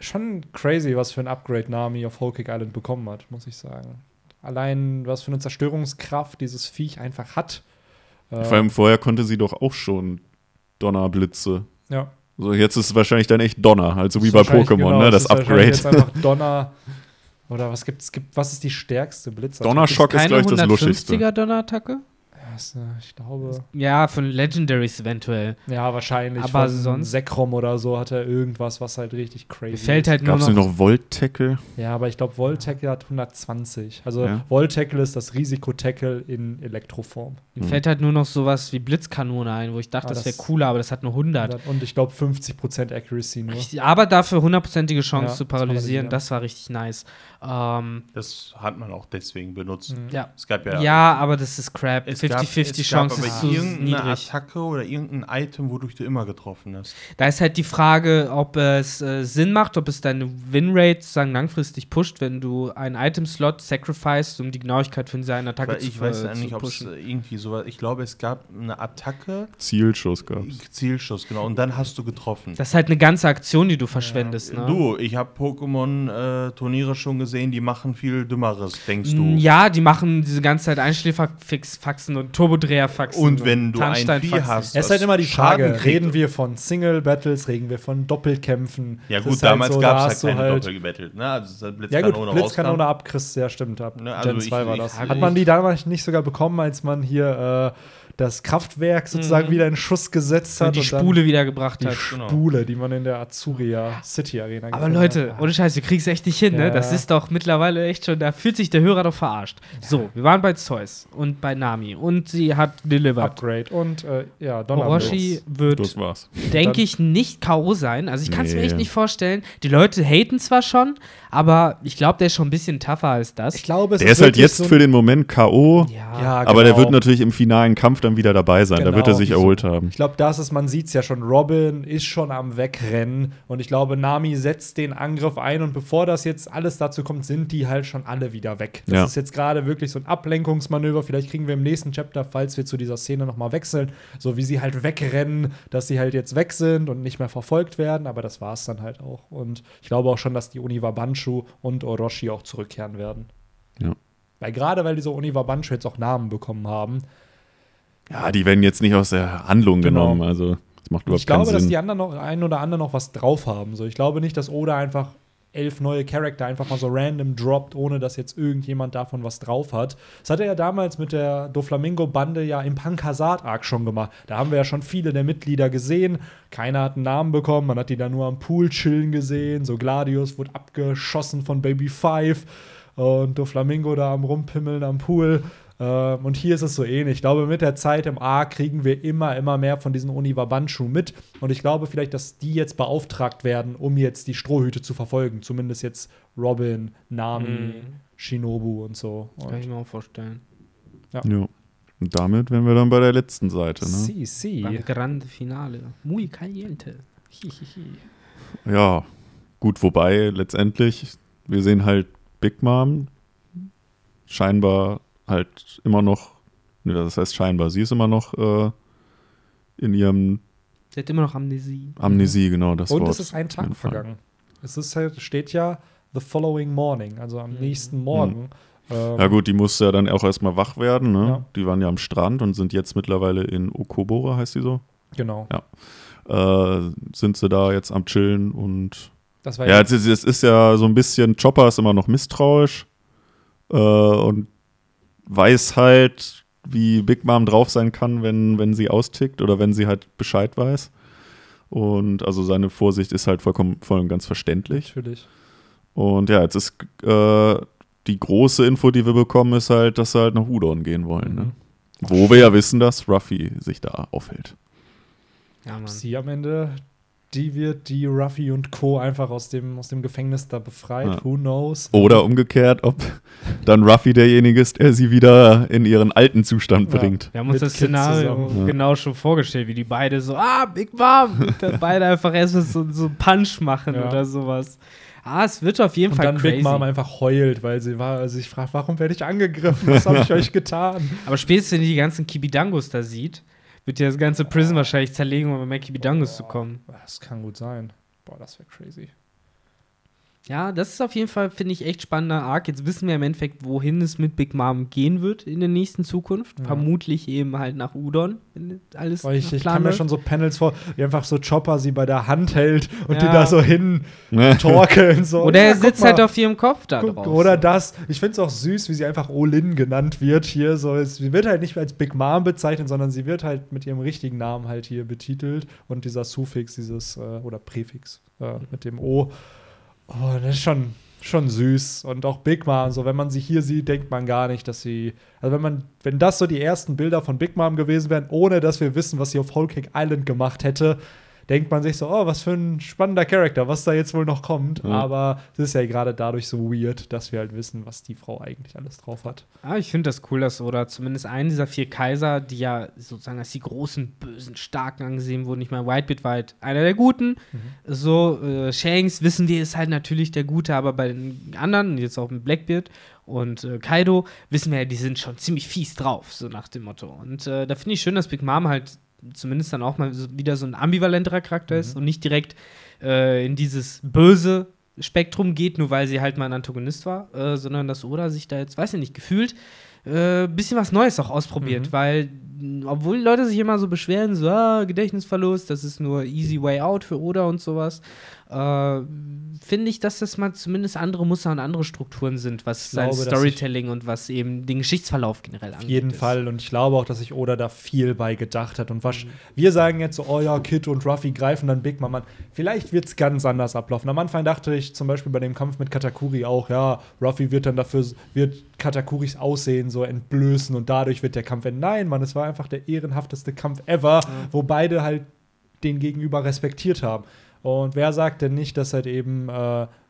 Schon crazy, was für ein Upgrade Nami auf Whole Cake Island bekommen hat, muss ich sagen. Allein, was für eine Zerstörungskraft dieses Viech einfach hat. Vor allem vorher konnte sie doch auch schon Donnerblitze. Ja. So, jetzt ist es wahrscheinlich dann echt Donner, also wie bei Pokémon, genau, ne? Das Upgrade. Jetzt einfach Donner. Oder was gibt? Was ist die stärkste Blitzattacke? Donnerschock ist, glaube ich, das Luschigste. 150er Donnerattacke? Ich glaube. Ja, von Legendaries eventuell. Ja, wahrscheinlich. Aber sonst Sekrom oder so hat er irgendwas, was halt richtig crazy fällt halt ist. Gab es noch Volt-Tackle? Ja, aber ich glaube, Volt-Tackle hat 120. Also Volt-Tackle ist das Risiko-Tackle in Elektroform. Mir fällt halt nur noch sowas wie Blitzkanone ein, wo ich dachte, das wäre cooler, aber das hat nur 100. Und ich glaube 50% Accuracy nur. Aber dafür 100%ige Chance zu paralysieren, das war richtig nice. Das hat man auch deswegen benutzt. Ja. Es gab aber das ist crap. Es 50 50-50 Chance ist zu niedrig. Attacke oder irgendein Item, wodurch du immer getroffen hast. Da ist halt die Frage, ob es Sinn macht, ob es deine Winrate sozusagen langfristig pusht, wenn du einen Item-Slot sacrificed, um die Genauigkeit für diese eine Attacke zu pushen. Ich weiß ja nicht, ob es irgendwie sowas. Ich glaube, es gab eine Attacke. Zielschuss gab es. Zielschuss, genau. Und dann hast du getroffen. Das ist halt eine ganze Aktion, die du verschwendest. Ja. Ne? Du, ich habe Pokémon-Turniere schon gesehen, die machen viel Dümmeres, denkst du? Ja, die machen diese ganze Zeit Einschläferfaxen und Turbodreherfaxen. Und wenn du ein Vieh hast. Es ist halt immer die Frage, reden wir von Single-Battles, reden wir von Doppelkämpfen? Ja gut, halt damals so, gab es halt keine Doppelbattle. Ne? Also Blitzkanone raus. Ja gut, Blitzkanone abkriegst, ja stimmt. Gen 2 war das. Hat man die damals nicht sogar bekommen, als man hier das Kraftwerk sozusagen wieder in Schuss gesetzt hat. Und die Spule wiedergebracht hat. Die Spule, die man in der Azuria City Arena gefunden hat. Aber Leute, ohne Scheiß, wir kriegen es echt nicht hin, ne? Das ist doch mittlerweile echt schon, da fühlt sich der Hörer doch verarscht. So, wir waren bei Zeus und bei Nami und sie hat delivered. Upgrade und, Orochi wird, denke ich, nicht K.O. sein. Also ich kann es mir echt nicht vorstellen. Die Leute haten zwar schon, aber ich glaube, der ist schon ein bisschen tougher als das. Ich glaube, der ist halt jetzt so für den Moment K.O., ja, aber der wird natürlich im finalen Kampf dann wieder dabei sein, da wird er sich erholt haben. Ich glaube, man sieht es ja schon, Robin ist schon am Wegrennen und ich glaube, Nami setzt den Angriff ein und bevor das jetzt alles dazu kommt, sind die halt schon alle wieder weg. Das ist jetzt gerade wirklich so ein Ablenkungsmanöver, vielleicht kriegen wir im nächsten Chapter, falls wir zu dieser Szene nochmal wechseln, so wie sie halt wegrennen, dass sie halt jetzt weg sind und nicht mehr verfolgt werden, aber das war es dann halt auch und ich glaube auch schon, dass die Oniwabanshu und Orochi auch zurückkehren werden. Ja. Weil gerade, weil diese Oniwabanshu jetzt auch Namen bekommen haben, ja, die werden jetzt nicht aus der Handlung genommen, also das macht überhaupt keinen Sinn. Ich glaube, dass die anderen noch einen oder anderen noch was drauf haben. So, ich glaube nicht, dass Oda einfach 11 neue Charakter einfach mal so random droppt, ohne dass jetzt irgendjemand davon was drauf hat. Das hat er ja damals mit der Doflamingo-Bande ja im Punk-Hazard-Arc schon gemacht. Da haben wir ja schon viele der Mitglieder gesehen. Keiner hat einen Namen bekommen, man hat die da nur am Pool chillen gesehen. So Gladius wurde abgeschossen von Baby Five und Doflamingo da am Rumpimmeln am Pool. Und hier ist es so ähnlich. Ich glaube, mit der Zeit im A kriegen wir immer mehr von diesen Oniwabanshu mit. Und ich glaube vielleicht, dass die jetzt beauftragt werden, um jetzt die Strohhüte zu verfolgen. Zumindest jetzt Robin, Nami, Shinobu und so. Und kann ich mir auch vorstellen. Ja. Und damit wären wir dann bei der letzten Seite. Ne? Si. Beim Grande Finale. Muy caliente. Hihihi. Ja, gut, wobei letztendlich, wir sehen halt Big Mom scheinbar halt immer noch, das heißt scheinbar, sie ist immer noch in ihrem... Sie hat immer noch Amnesie. Amnesie, genau, das Wort. Und es ist ein Tag vergangen. Es ist halt, steht ja the following morning, also am nächsten Morgen. Ja gut, die musste ja dann auch erstmal wach werden, ne? Ja. Die waren ja am Strand und sind jetzt mittlerweile in Okobora, heißt die so? Genau. Ja. Sind sie da jetzt am Chillen und... Das war ja, es ist ja so ein bisschen, Chopper ist immer noch misstrauisch und weiß halt, wie Big Mom drauf sein kann, wenn sie austickt oder wenn sie halt Bescheid weiß. Und also seine Vorsicht ist halt vollkommen voll und ganz verständlich. Natürlich. Und ja, jetzt ist die große Info, die wir bekommen, ist halt, dass sie halt nach Udon gehen wollen. Ne? Wo wir ja wissen, dass Ruffy sich da aufhält. Ja, Mann. Sie am Ende die wird, die Ruffy und Co. einfach aus dem Gefängnis da befreit. Ja. Who knows? Oder umgekehrt, ob dann Ruffy derjenige ist, der sie wieder in ihren alten Zustand bringt. Wir haben uns das Szenario genau schon vorgestellt, wie die beide so, Big Mom! Und beide einfach erstmal so einen Punch machen oder sowas. Es wird auf jeden Fall crazy. Und dann Big Mom einfach heult, weil sie sich fragt, warum werde ich angegriffen? Was habe ich euch getan? Aber spätestens, wenn die ganzen Kibidangos da sieht, wird ja das ganze Prison wahrscheinlich zerlegen, um an Mackie Bidangos zu kommen. Das kann gut sein. Boah, das wäre crazy. Ja, das ist auf jeden Fall, finde ich, echt spannender Arc. Jetzt wissen wir im Endeffekt, wohin es mit Big Mom gehen wird in der nächsten Zukunft. Ja. Vermutlich eben halt nach Udon. Wenn alles ich kann mir schon so Panels vor, wie einfach so Chopper sie bei der Hand hält und die da so hin torkeln. So. Oder er sitzt halt auf ihrem Kopf da drauf. Oder das. Ich finde es auch süß, wie sie einfach Olin genannt wird hier. So, sie wird halt nicht mehr als Big Mom bezeichnet, sondern sie wird halt mit ihrem richtigen Namen halt hier betitelt. Und dieser Suffix, oder Präfix mit dem O. Oh, das ist schon süß. Und auch Big Mom, so wenn man sie hier sieht, denkt man gar nicht, dass sie. Also wenn das so die ersten Bilder von Big Mom gewesen wären, ohne dass wir wissen, was sie auf Whole Cake Island gemacht hätte, denkt man sich so, oh, was für ein spannender Charakter, was da jetzt wohl noch kommt. Mhm. Aber es ist ja gerade dadurch so weird, dass wir halt wissen, was die Frau eigentlich alles drauf hat. Ah, ich finde das cool, dass Oda zumindest einen dieser 4 Kaiser, die ja sozusagen als die großen, bösen, starken angesehen wurden, ich meine, Whitebeard war halt einer der Guten. Mhm. So, Shanks, wissen wir, ist halt natürlich der Gute, aber bei den anderen, jetzt auch mit Blackbeard und Kaido, wissen wir ja, die sind schon ziemlich fies drauf, so nach dem Motto. Und da finde ich schön, dass Big Mom halt zumindest dann auch mal so, wieder so ein ambivalenterer Charakter ist und nicht direkt in dieses böse Spektrum geht, nur weil sie halt mal ein Antagonist war, sondern dass Oda sich da jetzt, weiß ich nicht, gefühlt bisschen was Neues auch ausprobiert, weil, obwohl Leute sich immer so beschweren, so, Gedächtnisverlust, das ist nur easy way out für Oda und sowas, finde ich, dass das mal zumindest andere Muster und andere Strukturen sind, was sein Storytelling und was eben den Geschichtsverlauf generell angeht. Auf jeden Fall, und ich glaube auch, dass sich Oda da viel bei gedacht hat. Und was wir sagen jetzt so, oh ja, Kid und Ruffy greifen dann Big Mom an. Vielleicht wird es ganz anders ablaufen. Am Anfang dachte ich zum Beispiel bei dem Kampf mit Katakuri auch, ja, Ruffy wird dann dafür, wird Katakuris Aussehen so entblößen und dadurch wird der Kampf enden. Nein, Mann, es war einfach der ehrenhafteste Kampf ever, wo beide halt den Gegenüber respektiert haben. Und wer sagt denn nicht, dass halt eben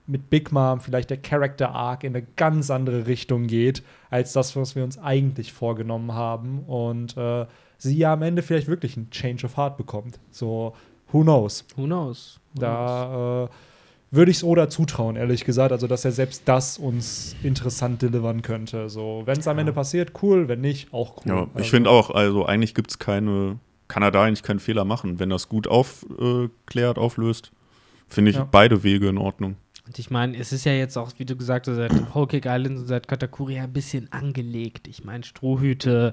mit Big Mom vielleicht der Character-Arc in eine ganz andere Richtung geht, als das, was wir uns eigentlich vorgenommen haben. Und sie ja am Ende vielleicht wirklich einen Change of Heart bekommt. So, who knows? Who knows? Da würde ich es Oda zutrauen, ehrlich gesagt. Also, dass er selbst das uns interessant delivern könnte. So, wenn es am Ende passiert, cool. Wenn nicht, auch cool. Ja, ich finde auch, also eigentlich gibt es keine, kann er da eigentlich keinen Fehler machen. Wenn das gut aufklärt, auflöst, finde ich beide Wege in Ordnung. Und ich meine, es ist ja jetzt auch, wie du gesagt hast, seit Whole Cake Island und seit Katakuri ein bisschen angelegt. Ich meine, Strohhüte,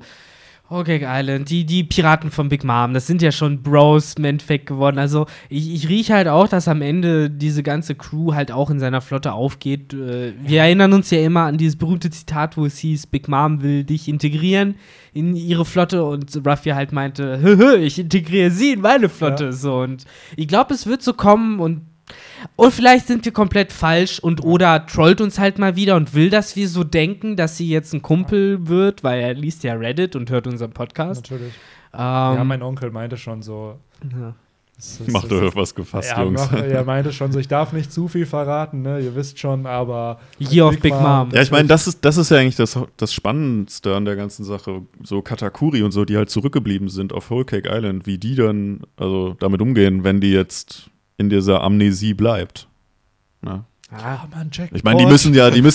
Whole Cake Island, die Piraten von Big Mom, das sind ja schon Bros im Endeffekt geworden. Also ich rieche halt auch, dass am Ende diese ganze Crew halt auch in seiner Flotte aufgeht. Wir erinnern uns ja immer an dieses berühmte Zitat, wo es hieß, Big Mom will dich integrieren in ihre Flotte und Ruffy halt meinte, ich integriere sie in meine Flotte. Ja. So, und ich glaube, es wird so kommen und vielleicht sind wir komplett falsch und Oda trollt uns halt mal wieder und will, dass wir so denken, dass sie jetzt ein Kumpel wird, weil er liest ja Reddit und hört unseren Podcast. Natürlich. Ja, mein Onkel meinte schon so. Ja. Macht euch was gefasst, Jungs. Er meinte schon so, ich darf nicht zu viel verraten, ne? Ihr wisst schon, aber Year of Big Mom. Ja, ich meine, das ist ja eigentlich das Spannendste an der ganzen Sache. So Katakuri und so, die halt zurückgeblieben sind auf Whole Cake Island, wie die dann also damit umgehen, wenn die jetzt in dieser Amnesie bleibt. Na? Ah, Mann, Jack. Ich meine, die müssen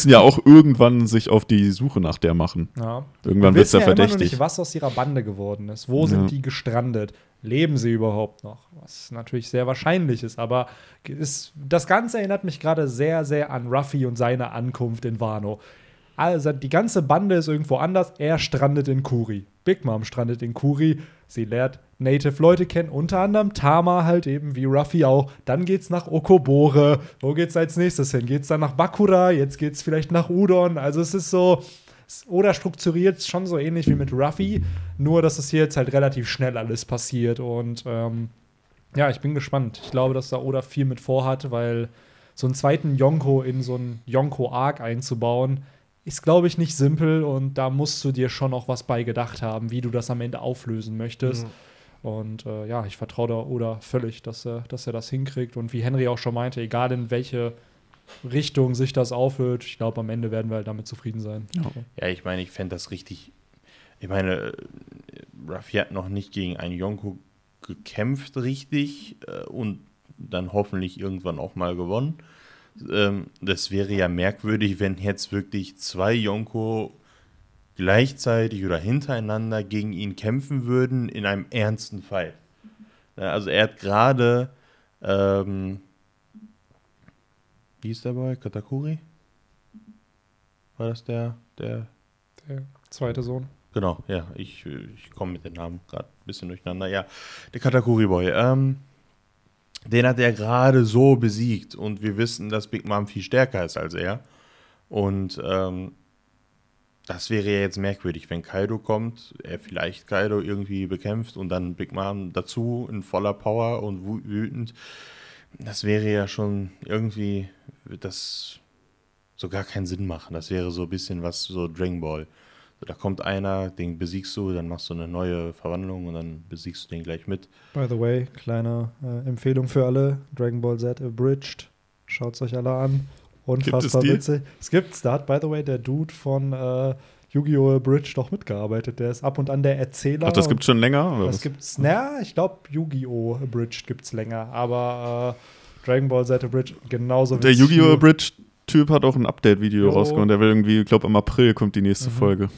ja auch irgendwann sich auf die Suche nach der machen. Ja. Irgendwann wird es ja verdächtig. Immer noch nicht, was aus ihrer Bande geworden ist. Wo sind die gestrandet? Leben sie überhaupt noch? Was natürlich sehr wahrscheinlich ist, aber das Ganze erinnert mich gerade sehr, sehr an Ruffy und seine Ankunft in Wano. Also die ganze Bande ist irgendwo anders. Er strandet in Kuri. Big Mom strandet in Kuri. Sie lernt Native-Leute kennen, unter anderem Tama halt eben, wie Ruffy auch. Dann geht's nach Okobore. Wo geht's als nächstes hin? Geht's dann nach Bakura? Jetzt geht's vielleicht nach Udon. Also es ist so, Oda strukturiert es schon so ähnlich wie mit Ruffy, nur dass es hier jetzt halt relativ schnell alles passiert. Und ja, ich bin gespannt. Ich glaube, dass da Oda viel mit vorhat, weil so einen zweiten Yonko in so einen Yonko-Arc einzubauen, ist, glaube ich, nicht simpel und da musst du dir schon auch was bei gedacht haben, wie du das am Ende auflösen möchtest. Mhm. Und ja, ich vertraue da Oda völlig, dass er das hinkriegt. Und wie Henry auch schon meinte, egal in welche Richtung sich das aufhört, ich glaube, am Ende werden wir halt damit zufrieden sein. Okay. Ja, ich meine, ich fände das richtig. Ich meine, Ruffy hat noch nicht gegen einen Yonko gekämpft, richtig, und dann hoffentlich irgendwann auch mal gewonnen. Das wäre ja merkwürdig, wenn jetzt wirklich 2 Yonko gleichzeitig oder hintereinander gegen ihn kämpfen würden in einem ernsten Fight. Also er hat gerade wie ist der bei Katakuri? War das der zweite Sohn? Genau, ja. Ich komme mit den Namen gerade ein bisschen durcheinander. Ja, der Katakuri-Boy. Den hat er gerade so besiegt und wir wissen, dass Big Mom viel stärker ist als er. Und das wäre ja jetzt merkwürdig, wenn Kaido kommt, er vielleicht Kaido irgendwie bekämpft und dann Big Mom dazu in voller Power und wütend. Das wäre ja schon irgendwie, das so gar keinen Sinn machen. Das wäre so ein bisschen was, so Dragon Ball. Da kommt einer, den besiegst du, dann machst du eine neue Verwandlung und dann besiegst du den gleich mit. By the way, kleine Empfehlung für alle, Dragon Ball Z Abridged. Schaut's euch alle an. Unfassbar witzig. Es gibt's, da hat by the way der Dude von Yu-Gi-Oh! Abridged doch mitgearbeitet. Der ist ab und an der Erzähler. Ach, das gibt's schon länger? Oder das was? Gibt's, naja, ich glaube Yu-Gi-Oh! Abridged gibt's länger, aber Dragon Ball Z Abridged genauso der wie der Yu-Gi-Oh! Abridged-Typ hat auch ein Update-Video rausgehauen. Der will irgendwie, ich glaube, im April kommt die nächste Folge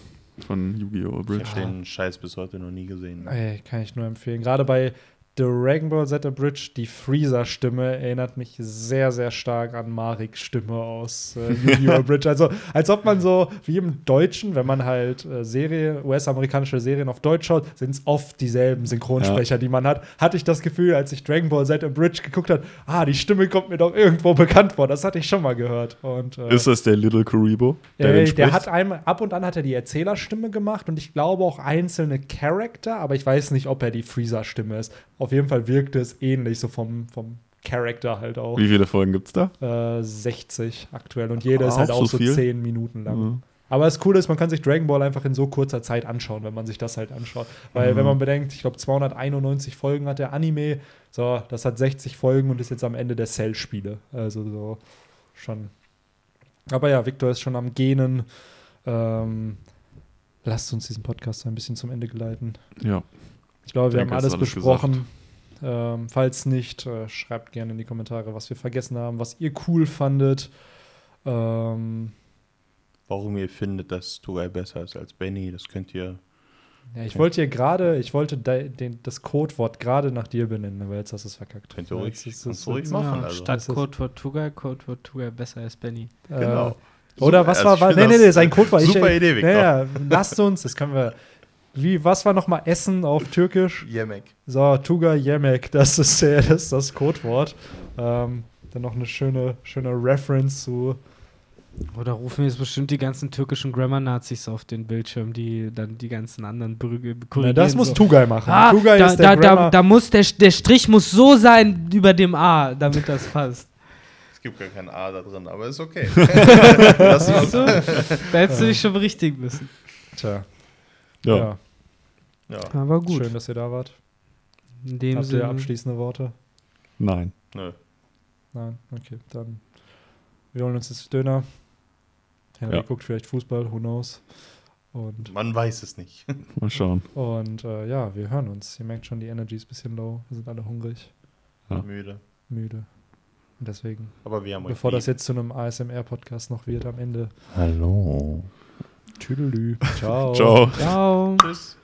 von Yu-Gi-Oh! Abridged. Ich habe den Scheiß bis heute noch nie gesehen. Ey, kann ich nur empfehlen. Gerade bei Dragon Ball Z Abridged, die Freezer-Stimme erinnert mich sehr, sehr stark an Mariks Stimme aus Yu-Gi-Oh! Abridged. Also, als ob man so, wie im Deutschen, wenn man halt US-amerikanische Serien auf Deutsch schaut, sind es oft dieselben Synchronsprecher, die man hat. Hatte ich das Gefühl, als ich Dragon Ball Z Abridged geguckt habe, die Stimme kommt mir doch irgendwo bekannt vor. Das hatte ich schon mal gehört. Und, ist das der Little Kuribo? Der hat einmal, ab und an hat er die Erzählerstimme gemacht und ich glaube auch einzelne Charakter, aber ich weiß nicht, ob er die Freezer-Stimme ist. Auf jeden Fall wirkte es ähnlich, so vom Charakter halt auch. Wie viele Folgen gibt's da? 60 aktuell. Und jede ist halt auch so 10 Minuten lang. Mhm. Aber das Coole ist, man kann sich Dragon Ball einfach in so kurzer Zeit anschauen, wenn man sich das halt anschaut. Weil wenn man bedenkt, ich glaube 291 Folgen hat der Anime, so, das hat 60 Folgen und ist jetzt am Ende der Cell-Spiele. Also so schon. Aber ja, Victor ist schon am Gähnen. Lasst uns diesen Podcast ein bisschen zum Ende geleiten. Ja. Ich glaube, wir haben alles besprochen. Falls nicht, schreibt gerne in die Kommentare, was wir vergessen haben, was ihr cool fandet. Warum ihr findet, dass Tugay besser ist als Benny, das könnt ihr. Ja, ich wollte das Codewort gerade nach dir benennen, aber jetzt hast du es verkackt. Könnt ihr ruhig machen. Also. Statt Codewort Tugay besser als Benny. Genau. Oder was war. Nee, sein Codewort. Super Idee, Victor. Naja, lasst uns, das können wir. Was war nochmal Essen auf Türkisch? Yemek. So, Tugay Yemek, das ist das Codewort. Dann noch eine schöne Reference zu. Oh, da rufen jetzt bestimmt die ganzen türkischen Grammar-Nazis auf den Bildschirm, die dann die ganzen anderen korrigieren. Na, das muss so. Tugay machen. Tugay ist der Grammar. Da muss der Strich muss so sein über dem A, damit das passt. Es gibt gar kein A da drin, aber ist okay. Also, da hättest du dich schon berichtigen müssen. Tja. Ja. Aber gut. Schön, dass ihr da wart. In dem Habt ihr abschließende Worte? Nein. Nö. Nein, okay. Dann wir holen uns jetzt Döner. Henry guckt vielleicht Fußball, who knows. Und man weiß es nicht. Mal schauen. Und wir hören uns. Ihr merkt schon, die Energy ist ein bisschen low. Wir sind alle hungrig. Ja. Müde. Und deswegen, aber wir haben bevor das jetzt zu einem ASMR-Podcast noch wird am Ende. Hallo. Tüdelü. Ciao. Ciao. Tschüss.